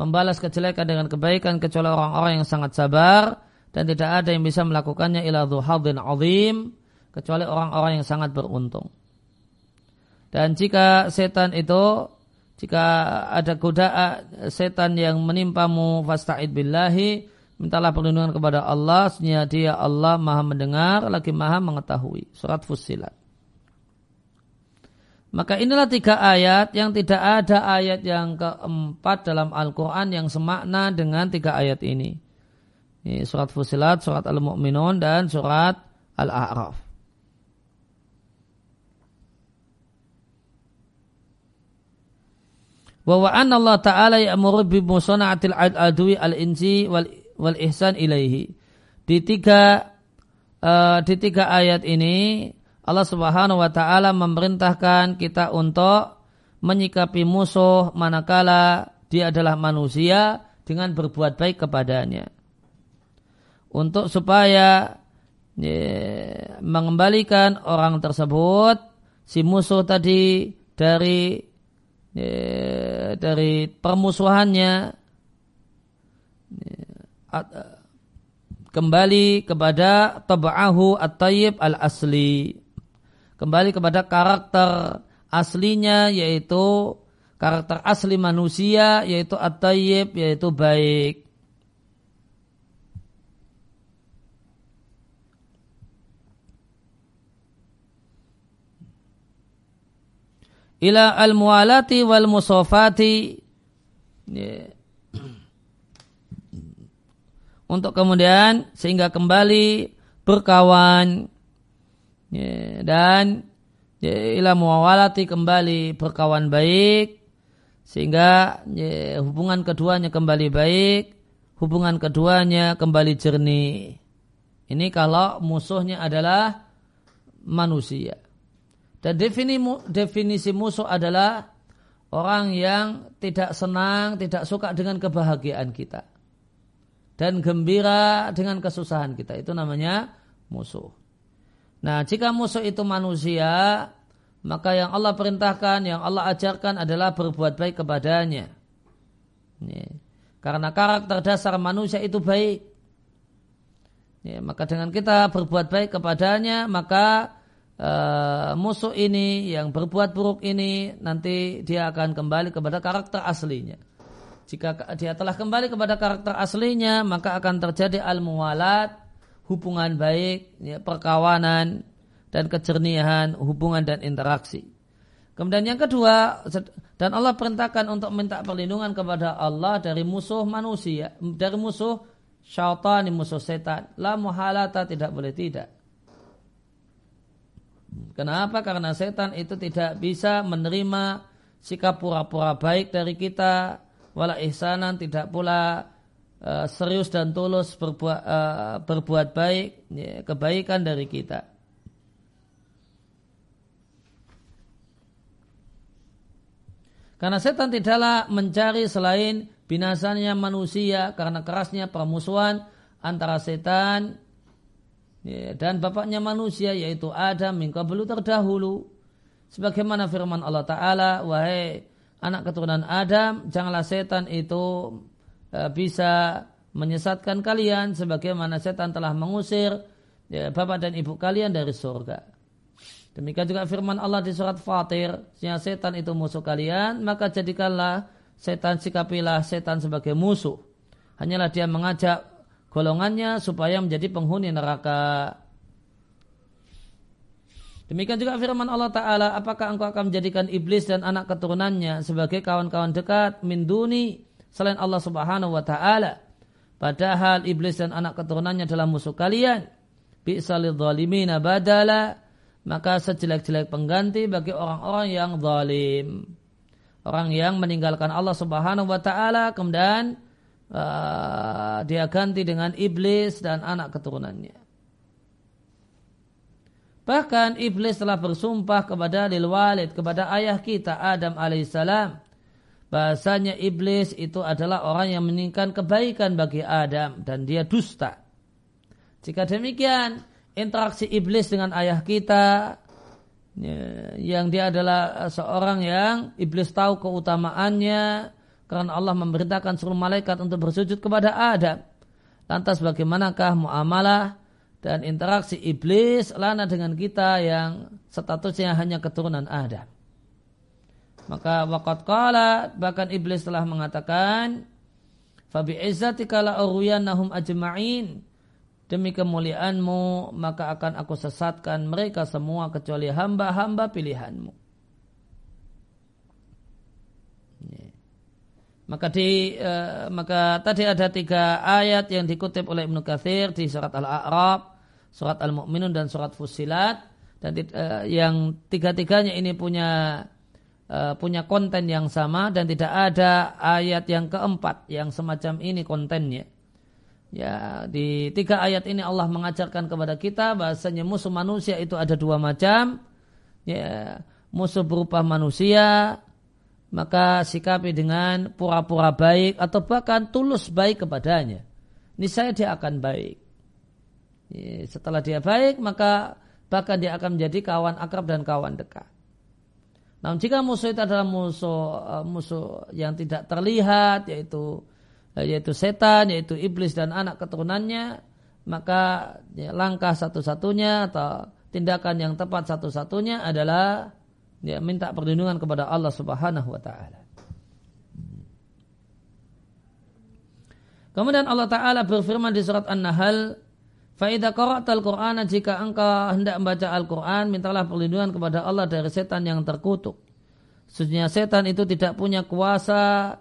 membalas kejelekan dengan kebaikan kecuali orang-orang yang sangat sabar, dan tidak ada yang bisa melakukannya illa dzu hadzin 'adzim, kecuali orang-orang yang sangat beruntung. Dan jika setan itu, jika ada godaan setan yang menimpamu, fasta'id billahi, mintalah perlindungan kepada Allah, sesungguhnya Dia Allah Maha mendengar lagi Maha mengetahui. Surat Fussilat. Maka inilah tiga ayat yang tidak ada ayat yang keempat dalam Al-Quran yang semakna dengan tiga ayat ini. Ini surat Fusilat, surat Al-Mu'minun, dan surat Al-A'raf. Wa anna Allah Ta'ala ya'muru bi musana'atil adwi al-insi wal ihsan ilaihi. Di tiga, uh, di tiga ayat ini, Allah Subhanahu wa Ta'ala memerintahkan kita untuk menyikapi musuh manakala dia adalah manusia dengan berbuat baik kepadanya, untuk supaya yeah, mengembalikan orang tersebut, si musuh tadi, dari yeah, dari permusuhannya yeah, kembali kepada tab'ahu at-tayyib al-asli, kembali kepada karakter aslinya, yaitu karakter asli manusia, yaitu at-tayyib, yaitu baik. Ila al-mu'alati wal-musofati, yeah. Untuk kemudian sehingga kembali berkawan, ya, dan ya, ila muwalati, kembali berkawan baik, sehingga ya, hubungan keduanya kembali baik, hubungan keduanya kembali jernih. Ini kalau musuhnya adalah manusia. Dan defini, definisi musuh adalah orang yang tidak senang, tidak suka dengan kebahagiaan kita, dan gembira dengan kesusahan kita. Itu namanya musuh. Nah, jika musuh itu manusia, maka yang Allah perintahkan, yang Allah ajarkan adalah berbuat baik kepadanya. Ya. Karena karakter dasar manusia itu baik. Ya, maka dengan kita berbuat baik kepadanya, maka uh, musuh ini yang berbuat buruk ini, nanti dia akan kembali kepada karakter aslinya. Jika dia telah kembali kepada karakter aslinya, maka akan terjadi al-muwalat, hubungan baik, ya, perkawanan, dan kejernihan hubungan dan interaksi. Kemudian yang kedua, dan Allah perintahkan untuk minta perlindungan kepada Allah dari musuh manusia, dari musuh syaitan, musuh setan. La muhalata, tidak boleh tidak. Kenapa? Karena setan itu tidak bisa menerima sikap pura-pura baik dari kita, wala ihsanan, tidak pula Uh, serius dan tulus berbuat, uh, berbuat baik, ya, kebaikan dari kita. Karena setan tidaklah mencari selain binasanya manusia, karena kerasnya permusuhan antara setan, ya, dan bapaknya manusia, yaitu Adam min qablu terdahulu. Sebagaimana firman Allah Ta'ala, wahai anak keturunan Adam, janganlah setan itu bisa menyesatkan kalian, sebagaimana setan telah mengusir ya, bapak dan ibu kalian dari surga. Demikian juga firman Allah di surat Fatir, sehingga setan itu musuh kalian, maka jadikanlah setan, sikapilah setan sebagai musuh. Hanyalah dia mengajak golongannya supaya menjadi penghuni neraka. Demikian juga firman Allah Ta'ala, apakah engkau akan menjadikan iblis dan anak keturunannya sebagai kawan-kawan dekat min duni, selain Allah Subhanahu wa Ta'ala, Padahal iblis dan anak keturunannya adalah musuh kalian. Bi'salil zalimina badala, maka sejelek-jelek pengganti bagi orang-orang yang zalim. Orang yang meninggalkan Allah Subhanahu wa taala kemudian uh, dia ganti dengan iblis dan anak keturunannya. Bahkan iblis telah bersumpah kepada lil walid, kepada ayah kita Adam alaihissalam. Bahasanya iblis itu adalah orang yang menginginkan kebaikan bagi Adam dan dia dusta. Jika demikian, interaksi iblis dengan ayah kita yang dia adalah seorang yang iblis tahu keutamaannya karena Allah memerintahkan seluruh malaikat untuk bersujud kepada Adam. Lantas bagaimanakah muamalah dan interaksi iblis lana dengan kita yang statusnya hanya keturunan Adam? Maka waqad qala, bahkan iblis telah mengatakan, fa bi'izzatika la uryanahum ajma'in, demi kemuliaanmu maka akan aku sesatkan mereka semua kecuali hamba-hamba pilihanmu. Maka di eh, maka tadi ada tiga ayat yang dikutip oleh Ibn Kathir di surat Al-A'raf, surat Al-Mu'minun dan surat Fussilat, dan eh, yang tiga-tiganya ini punya Uh, punya konten yang sama dan tidak ada ayat yang keempat yang semacam ini kontennya. Ya, di tiga ayat ini Allah mengajarkan kepada kita bahasanya musuh manusia itu ada dua macam. Ya, musuh berupa manusia, maka sikapi dengan pura-pura baik atau bahkan tulus baik kepadanya. Niscaya dia akan baik. Ya, setelah dia baik maka bahkan dia akan menjadi kawan akrab dan kawan dekat. Namun jika musuh itu adalah musuh musuh yang tidak terlihat, yaitu yaitu setan, yaitu iblis dan anak keturunannya, maka ya, langkah satu-satunya atau tindakan yang tepat satu-satunya adalah ya, minta perlindungan kepada Allah Subhanahu wa taala. Kemudian Allah taala berfirman di surat An-Nahl, fa idza qara'tal Qur'ana, jika engkau hendak membaca Al-Qur'an mintalah perlindungan kepada Allah dari setan yang terkutuk. Sesungguhnya setan itu tidak punya kuasa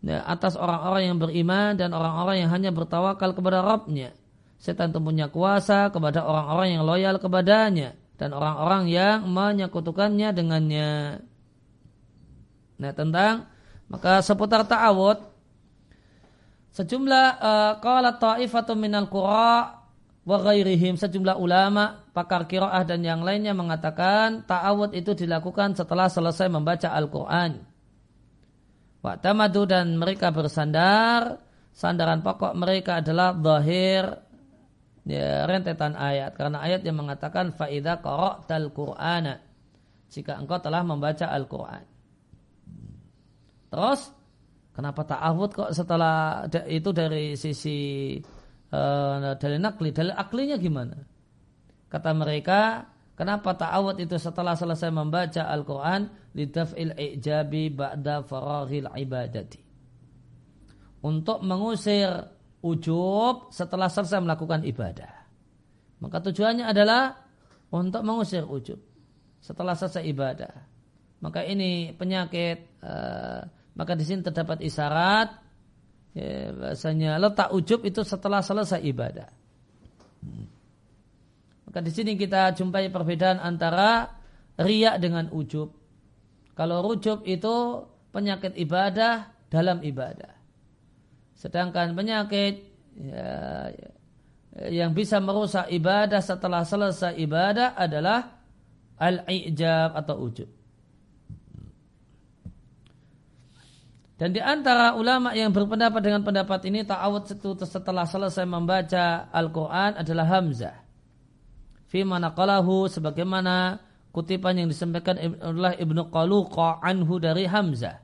ya, atas orang-orang yang beriman dan orang-orang yang hanya bertawakal kepada Rabbnya. Setan itu punya kuasa kepada orang-orang yang loyal kepadanya dan orang-orang yang menyekutukannya dengannya. Nah, tentang maka seputar ta'awud sejumlah qalat uh, ta'ifatu minal qura' wa ghairihim, sejumlah ulama, pakar qiraah dan yang lainnya mengatakan ta'awud itu dilakukan setelah selesai membaca Al-Qur'an. Wa tamadu, dan mereka bersandar, sandaran pokok mereka adalah zahir ya, rentetan ayat, karena ayat yang mengatakan fa idza qara'tal Qur'ana, jika engkau telah membaca Al-Qur'an. Terus kenapa ta'awud kok setelah itu dari sisi Uh, dalil nakli, dalil aklinya gimana? Kata mereka, kenapa ta'awud itu setelah selesai membaca Al-Quran? Lidaf'il i'jabi ba'da faraghil ibadati, untuk mengusir ujub setelah selesai melakukan ibadah. Maka tujuannya adalah untuk mengusir ujub setelah selesai ibadah. Maka ini penyakit. uh, Maka di sini terdapat isyarat ya, bahasanya letak ujub itu setelah selesai ibadah. Maka di sini kita jumpai perbedaan antara riya dengan ujub. Kalau ujub itu penyakit ibadah dalam ibadah, sedangkan penyakit ya, yang bisa merusak ibadah setelah selesai ibadah adalah al-ijab atau ujub. Dan di antara ulama yang berpendapat dengan pendapat ini, ta'awud setelah selesai membaca Al-Quran adalah Hamzah. Fi mana qalahu, sebagaimana kutipan yang disampaikan oleh Ibnu Qaluqa anhu dari Hamzah.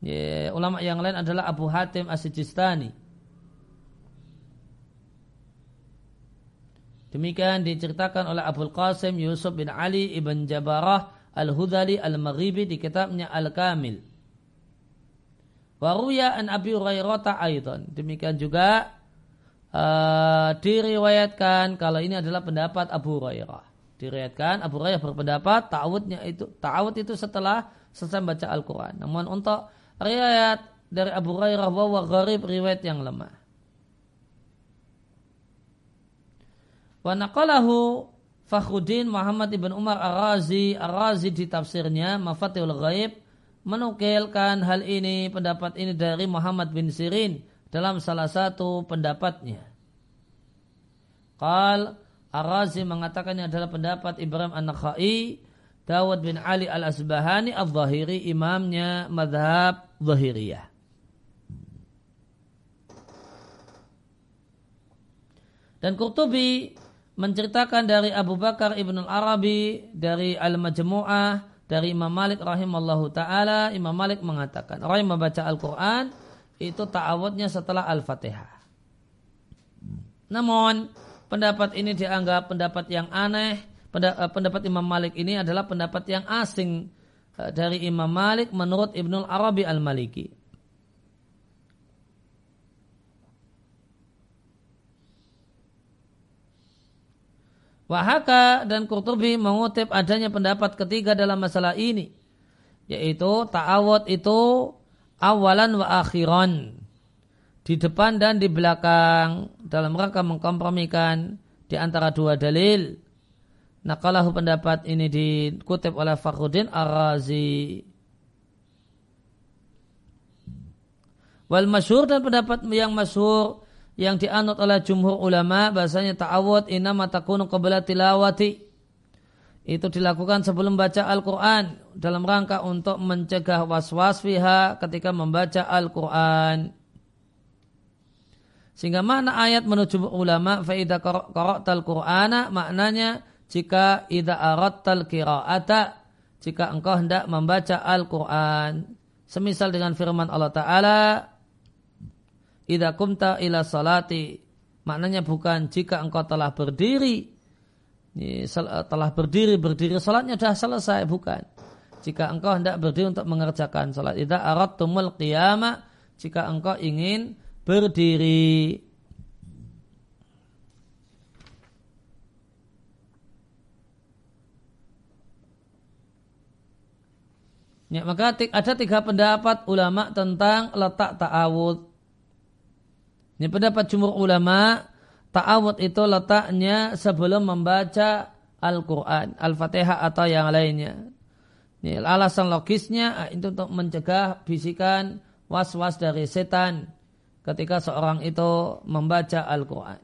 Ya, ulama yang lain adalah Abu Hatim As-Sijistani. Demikian diceritakan oleh Abul Qasim Yusuf bin Ali ibn Jabarah Al-Hudali Al-Maghribi di kitabnya Al-Kamil. Wa ruya an Abi Hurairah aidan, demikian juga uh, diriwayatkan, kalau ini adalah pendapat Abu Hurairah, diriwayatkan Abu Hurairah berpendapat ta'awudnya itu ta'awud itu setelah selesai baca Al-Qur'an. Namun untuk riwayat dari Abu Hurairah wawa gharib, riwayat yang lemah. Wa naqalahu Fakhruddin Muhammad ibn Umar Ar-Razi Ar-Razi di tafsirnya Mafatihul Ghaib menukilkan hal ini, pendapat ini dari Muhammad bin Sirin dalam salah satu pendapatnya. Qal Ar-Razi mengatakannya adalah pendapat Ibrahim An-Nakhai, Dawud bin Ali Al-Asbahani Al-Zahiri, imamnya madhab Zahiriyah. Dan Qurtubi menceritakan dari Abu Bakar Ibn Al-Arabi, dari Al-Majmu'ah, dari Imam Malik rahimallahu ta'ala. Imam Malik mengatakan, orang yang membaca Al-Quran itu ta'awudnya setelah Al-Fatihah. Namun pendapat ini dianggap pendapat yang aneh. Pendapat Imam Malik ini adalah pendapat yang asing dari Imam Malik menurut Ibn Al-Arabi Al-Maliki. Wahaka dan Qurtubi mengutip adanya pendapat ketiga dalam masalah ini, yaitu ta'awud itu awalan wa akhiran, di depan dan di belakang, dalam rangka mengkompromikan di antara dua dalil. Naqalahu pendapat ini dikutip oleh Fakhruddin Ar-Razi. Wal masyhur, dan pendapat yang masyhur yang dianut oleh jumhur ulama, bahasanya ta'awud innama takunu qabla tilawati, itu dilakukan sebelum baca Al-Quran dalam rangka untuk mencegah was-was fiha ketika membaca Al-Quran. Sehingga makna ayat menuju ulama, fa idza qara'tal Qur'ana, maknanya jika idza aradtal qira'ata, jika engkau hendak membaca Al-Quran. Semisal dengan firman Allah Ta'ala, idza qumta ila salati, maknanya bukan jika engkau telah berdiri, telah berdiri berdiri salatnya sudah selesai, bukan. Jika engkau hendak berdiri untuk mengerjakan salat, idza aradtumul qiyama, jika engkau ingin berdiri. Ya, maka ada tiga pendapat ulama tentang letak ta'awud. Ini pendapat jumhur ulama, ta'awud itu letaknya sebelum membaca Al-Quran, Al-Fatihah atau yang lainnya. Ini alasan logisnya itu untuk mencegah bisikan was-was dari setan ketika seorang itu membaca Al-Quran.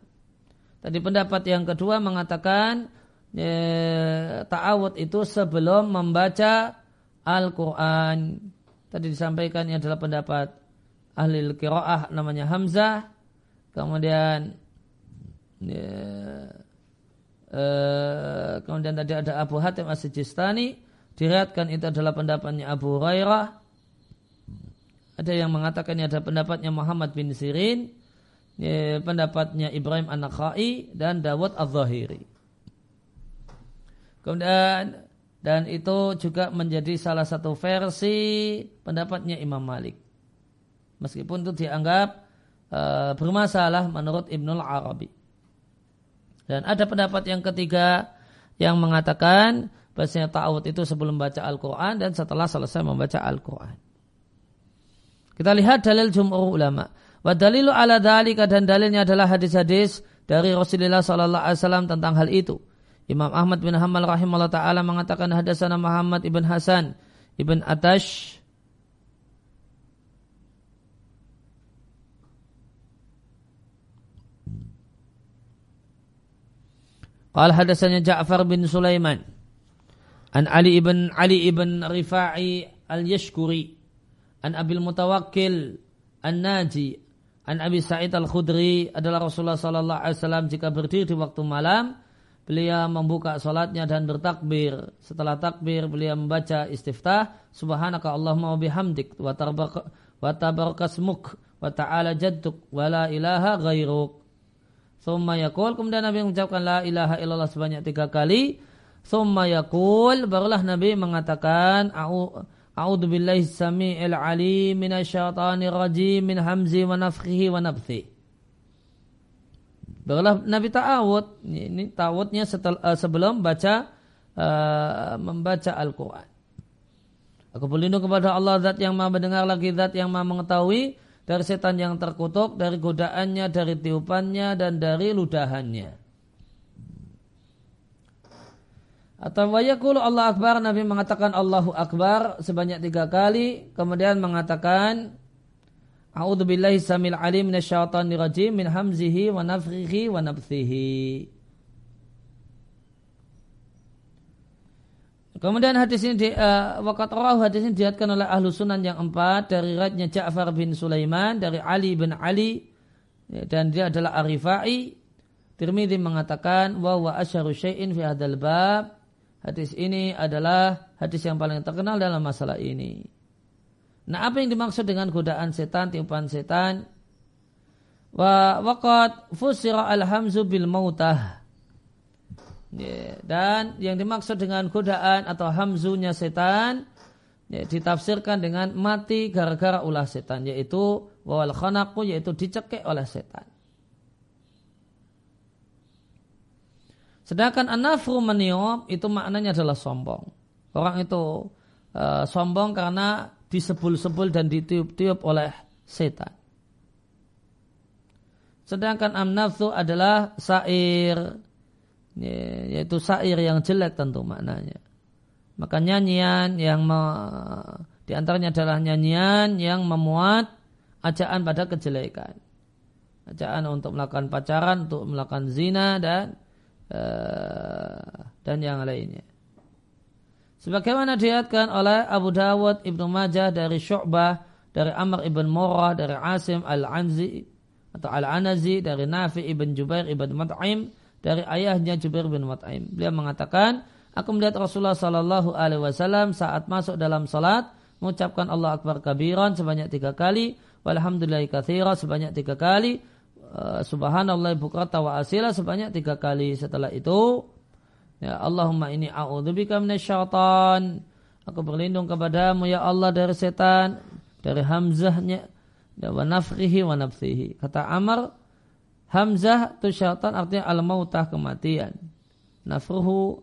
Tadi pendapat yang kedua mengatakan ta'awud itu sebelum membaca Al-Quran. Tadi disampaikan ini adalah pendapat ahli qiraah namanya Hamzah. Kemudian ya, eh, kemudian tadi ada Abu Hatim As-Sijistani, diriatkan itu adalah pendapatnya Abu Hurairah. Ada yang mengatakan ini ada pendapatnya Muhammad bin Sirin, ya, pendapatnya Ibrahim An-Nakhai dan Dawud Al-Zahiri. Kemudian dan itu juga menjadi salah satu versi pendapatnya Imam Malik, meskipun itu dianggap Uh, bermasalah menurut Ibnul Arabi. Dan ada pendapat yang ketiga yang mengatakan bahasanya ta'awud itu sebelum baca Al-Quran dan setelah selesai membaca Al-Quran. Kita lihat dalil jumhur ulama. Wa dalilu ala dhalika, dan dalilnya adalah hadis-hadis dari Rasulullah shallallahu alaihi wasallam tentang hal itu. Imam Ahmad bin Hanbal rahimahullah ta'ala mengatakan hadasana Muhammad ibn Hasan ibn Atash qala hadatsana Ja'far bin Sulaiman an Ali ibn Ali ibn Rifa'i al-Yashkuri an Abil Mutawakkil an-Naji an Abi Sa'id al-Khudri, adalah Rasulullah sallallahu alaihi wasallam jika berdiri di waktu malam beliau membuka salatnya dan bertakbir. Setelah takbir beliau membaca istiftah, subhanaka Allahumma wa bihamdik wa tabarakasmuk wa ta'ala jadduk wa la ilaha ghairuk. Summa yakul, kemudian Nabi mengucapkan la ilaha illallah sebanyak tiga kali. Summa yakul, barulah Nabi mengatakan a'udzu billahi samiil alim minasyaitonir rajim min hamzi wa nafthihi wa nabthi. Barulah Nabi ta'awud. Ini ta'awudnya setel, uh, sebelum baca uh, membaca Al-Quran. Aku berlindung kepada Allah zat yang maha mendengar lagi zat yang maha mengetahui, dari setan yang terkutuk, dari godaannya, dari tiupannya, dan dari ludahannya. Atau wayaqulu Allah Akbar, Nabi mengatakan Allahu Akbar sebanyak tiga kali, kemudian mengatakan A'udzubillahi samil alim minasyaitonir rajim min hamzihi wa nafthihi wa nafthihi. Kemudian hadis ini di, uh, waqat rawahu, hadis ini diriwayatkan oleh ahlu sunan yang empat dari riwayatnya Ja'far bin Sulaiman dari Ali bin Ali dan dia adalah Ar-Rifai. Tirmidzi mengatakan wa wa asyharu syai'in fi hadzal bab. Hadis ini adalah hadis yang paling terkenal dalam masalah ini. Nah, apa yang dimaksud dengan godaan setan, tiupan setan? Wa waqat fusira al-hamzu bil mautah. Yeah, dan yang dimaksud dengan godaan atau hamzunya setan yeah, ditafsirkan dengan mati gara-gara ulah setan, yaitu wal khanaqu, yaitu dicekik oleh setan. Sedangkan an-nafru meniup itu maknanya adalah sombong. Orang itu uh, sombong karena disebul-sebul dan ditiup-tiup oleh setan. Sedangkan an-nafsu adalah sair, yaitu syair yang jelek tentu maknanya. Maka nyanyian yang me- diantaranya adalah nyanyian yang memuat ajaan pada kejelekan, ajaan untuk melakukan pacaran, untuk melakukan zina dan uh, dan yang lainnya. Sebagaimana diriwayatkan oleh Abu Dawud, Ibn Majah dari Syu'bah dari Amr ibn Murrah dari Asim al-Anzi atau al-Anazi dari Nafi ibn Jubair ibn Mat'im dari ayahnya Jubair bin Mut'im. Beliau mengatakan, aku melihat Rasulullah sallallahu alaihi wasallam saat masuk dalam salat mengucapkan Allah Akbar kabiran sebanyak tiga kali, walhamdulillahi katsira sebanyak tiga kali, subhanallah bukrata wa asila sebanyak tiga kali. Setelah itu, ya Allahumma inni a'udzubika minasyaitan. Aku berlindung kepadamu ya Allah dari setan, dari hamzahnya, wa nafrihi wa nafsihi. Kata Amr, hamzah itu syaitan artinya al-mautah kematian. Nafruhu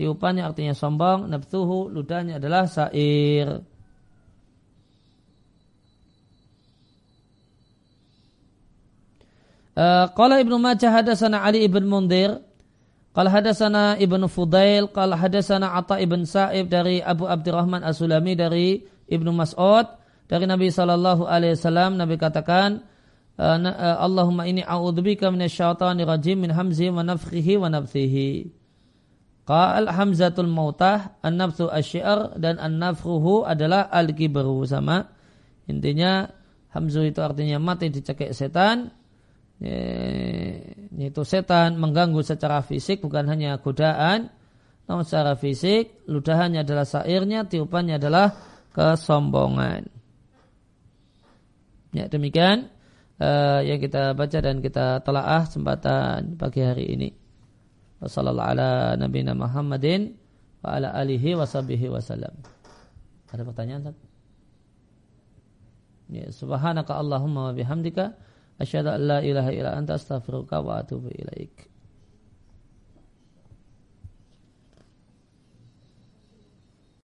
tiupannya artinya sombong. Nafsuhu ludahnya adalah sair. Uh, qala Ibnu Majah hadasana Ali ibn Mundhir, qala hadasana Ibnu Fudail, qala hadasana Atha ibn Sa'ib dari Abu Abdurrahman As-Sulami dari Ibnu Mas'ud dari Nabi sallallahu alaihi wasallam, Nabi katakan Uh, uh, Allahumma inni a'udzubika minasyaitonir rajim min hamzihi wa nafthihi wa nafthihi. Qal hamzatul mautah, an-nafsu asy-syi'r, dan an-nafruhu adalah al-kibru. Sama intinya, hamzu itu artinya mati dicekik setan, yaitu setan mengganggu secara fisik, bukan hanya godaan namun secara fisik. Ludahannya adalah sairnya, tiupannya adalah kesombongan. Ya, demikian Uh, yang kita baca dan kita telaah sempatan pagi hari ini. Wassallallahu ala nabiyina Muhammadin wa ala alihi wa sahbihi wasallam. Ada pertanyaan? Ya, subhanaka Allahumma wa bihamdika asyhadu an la ilaha illa anta astaghfiruka wa atubu ilaik.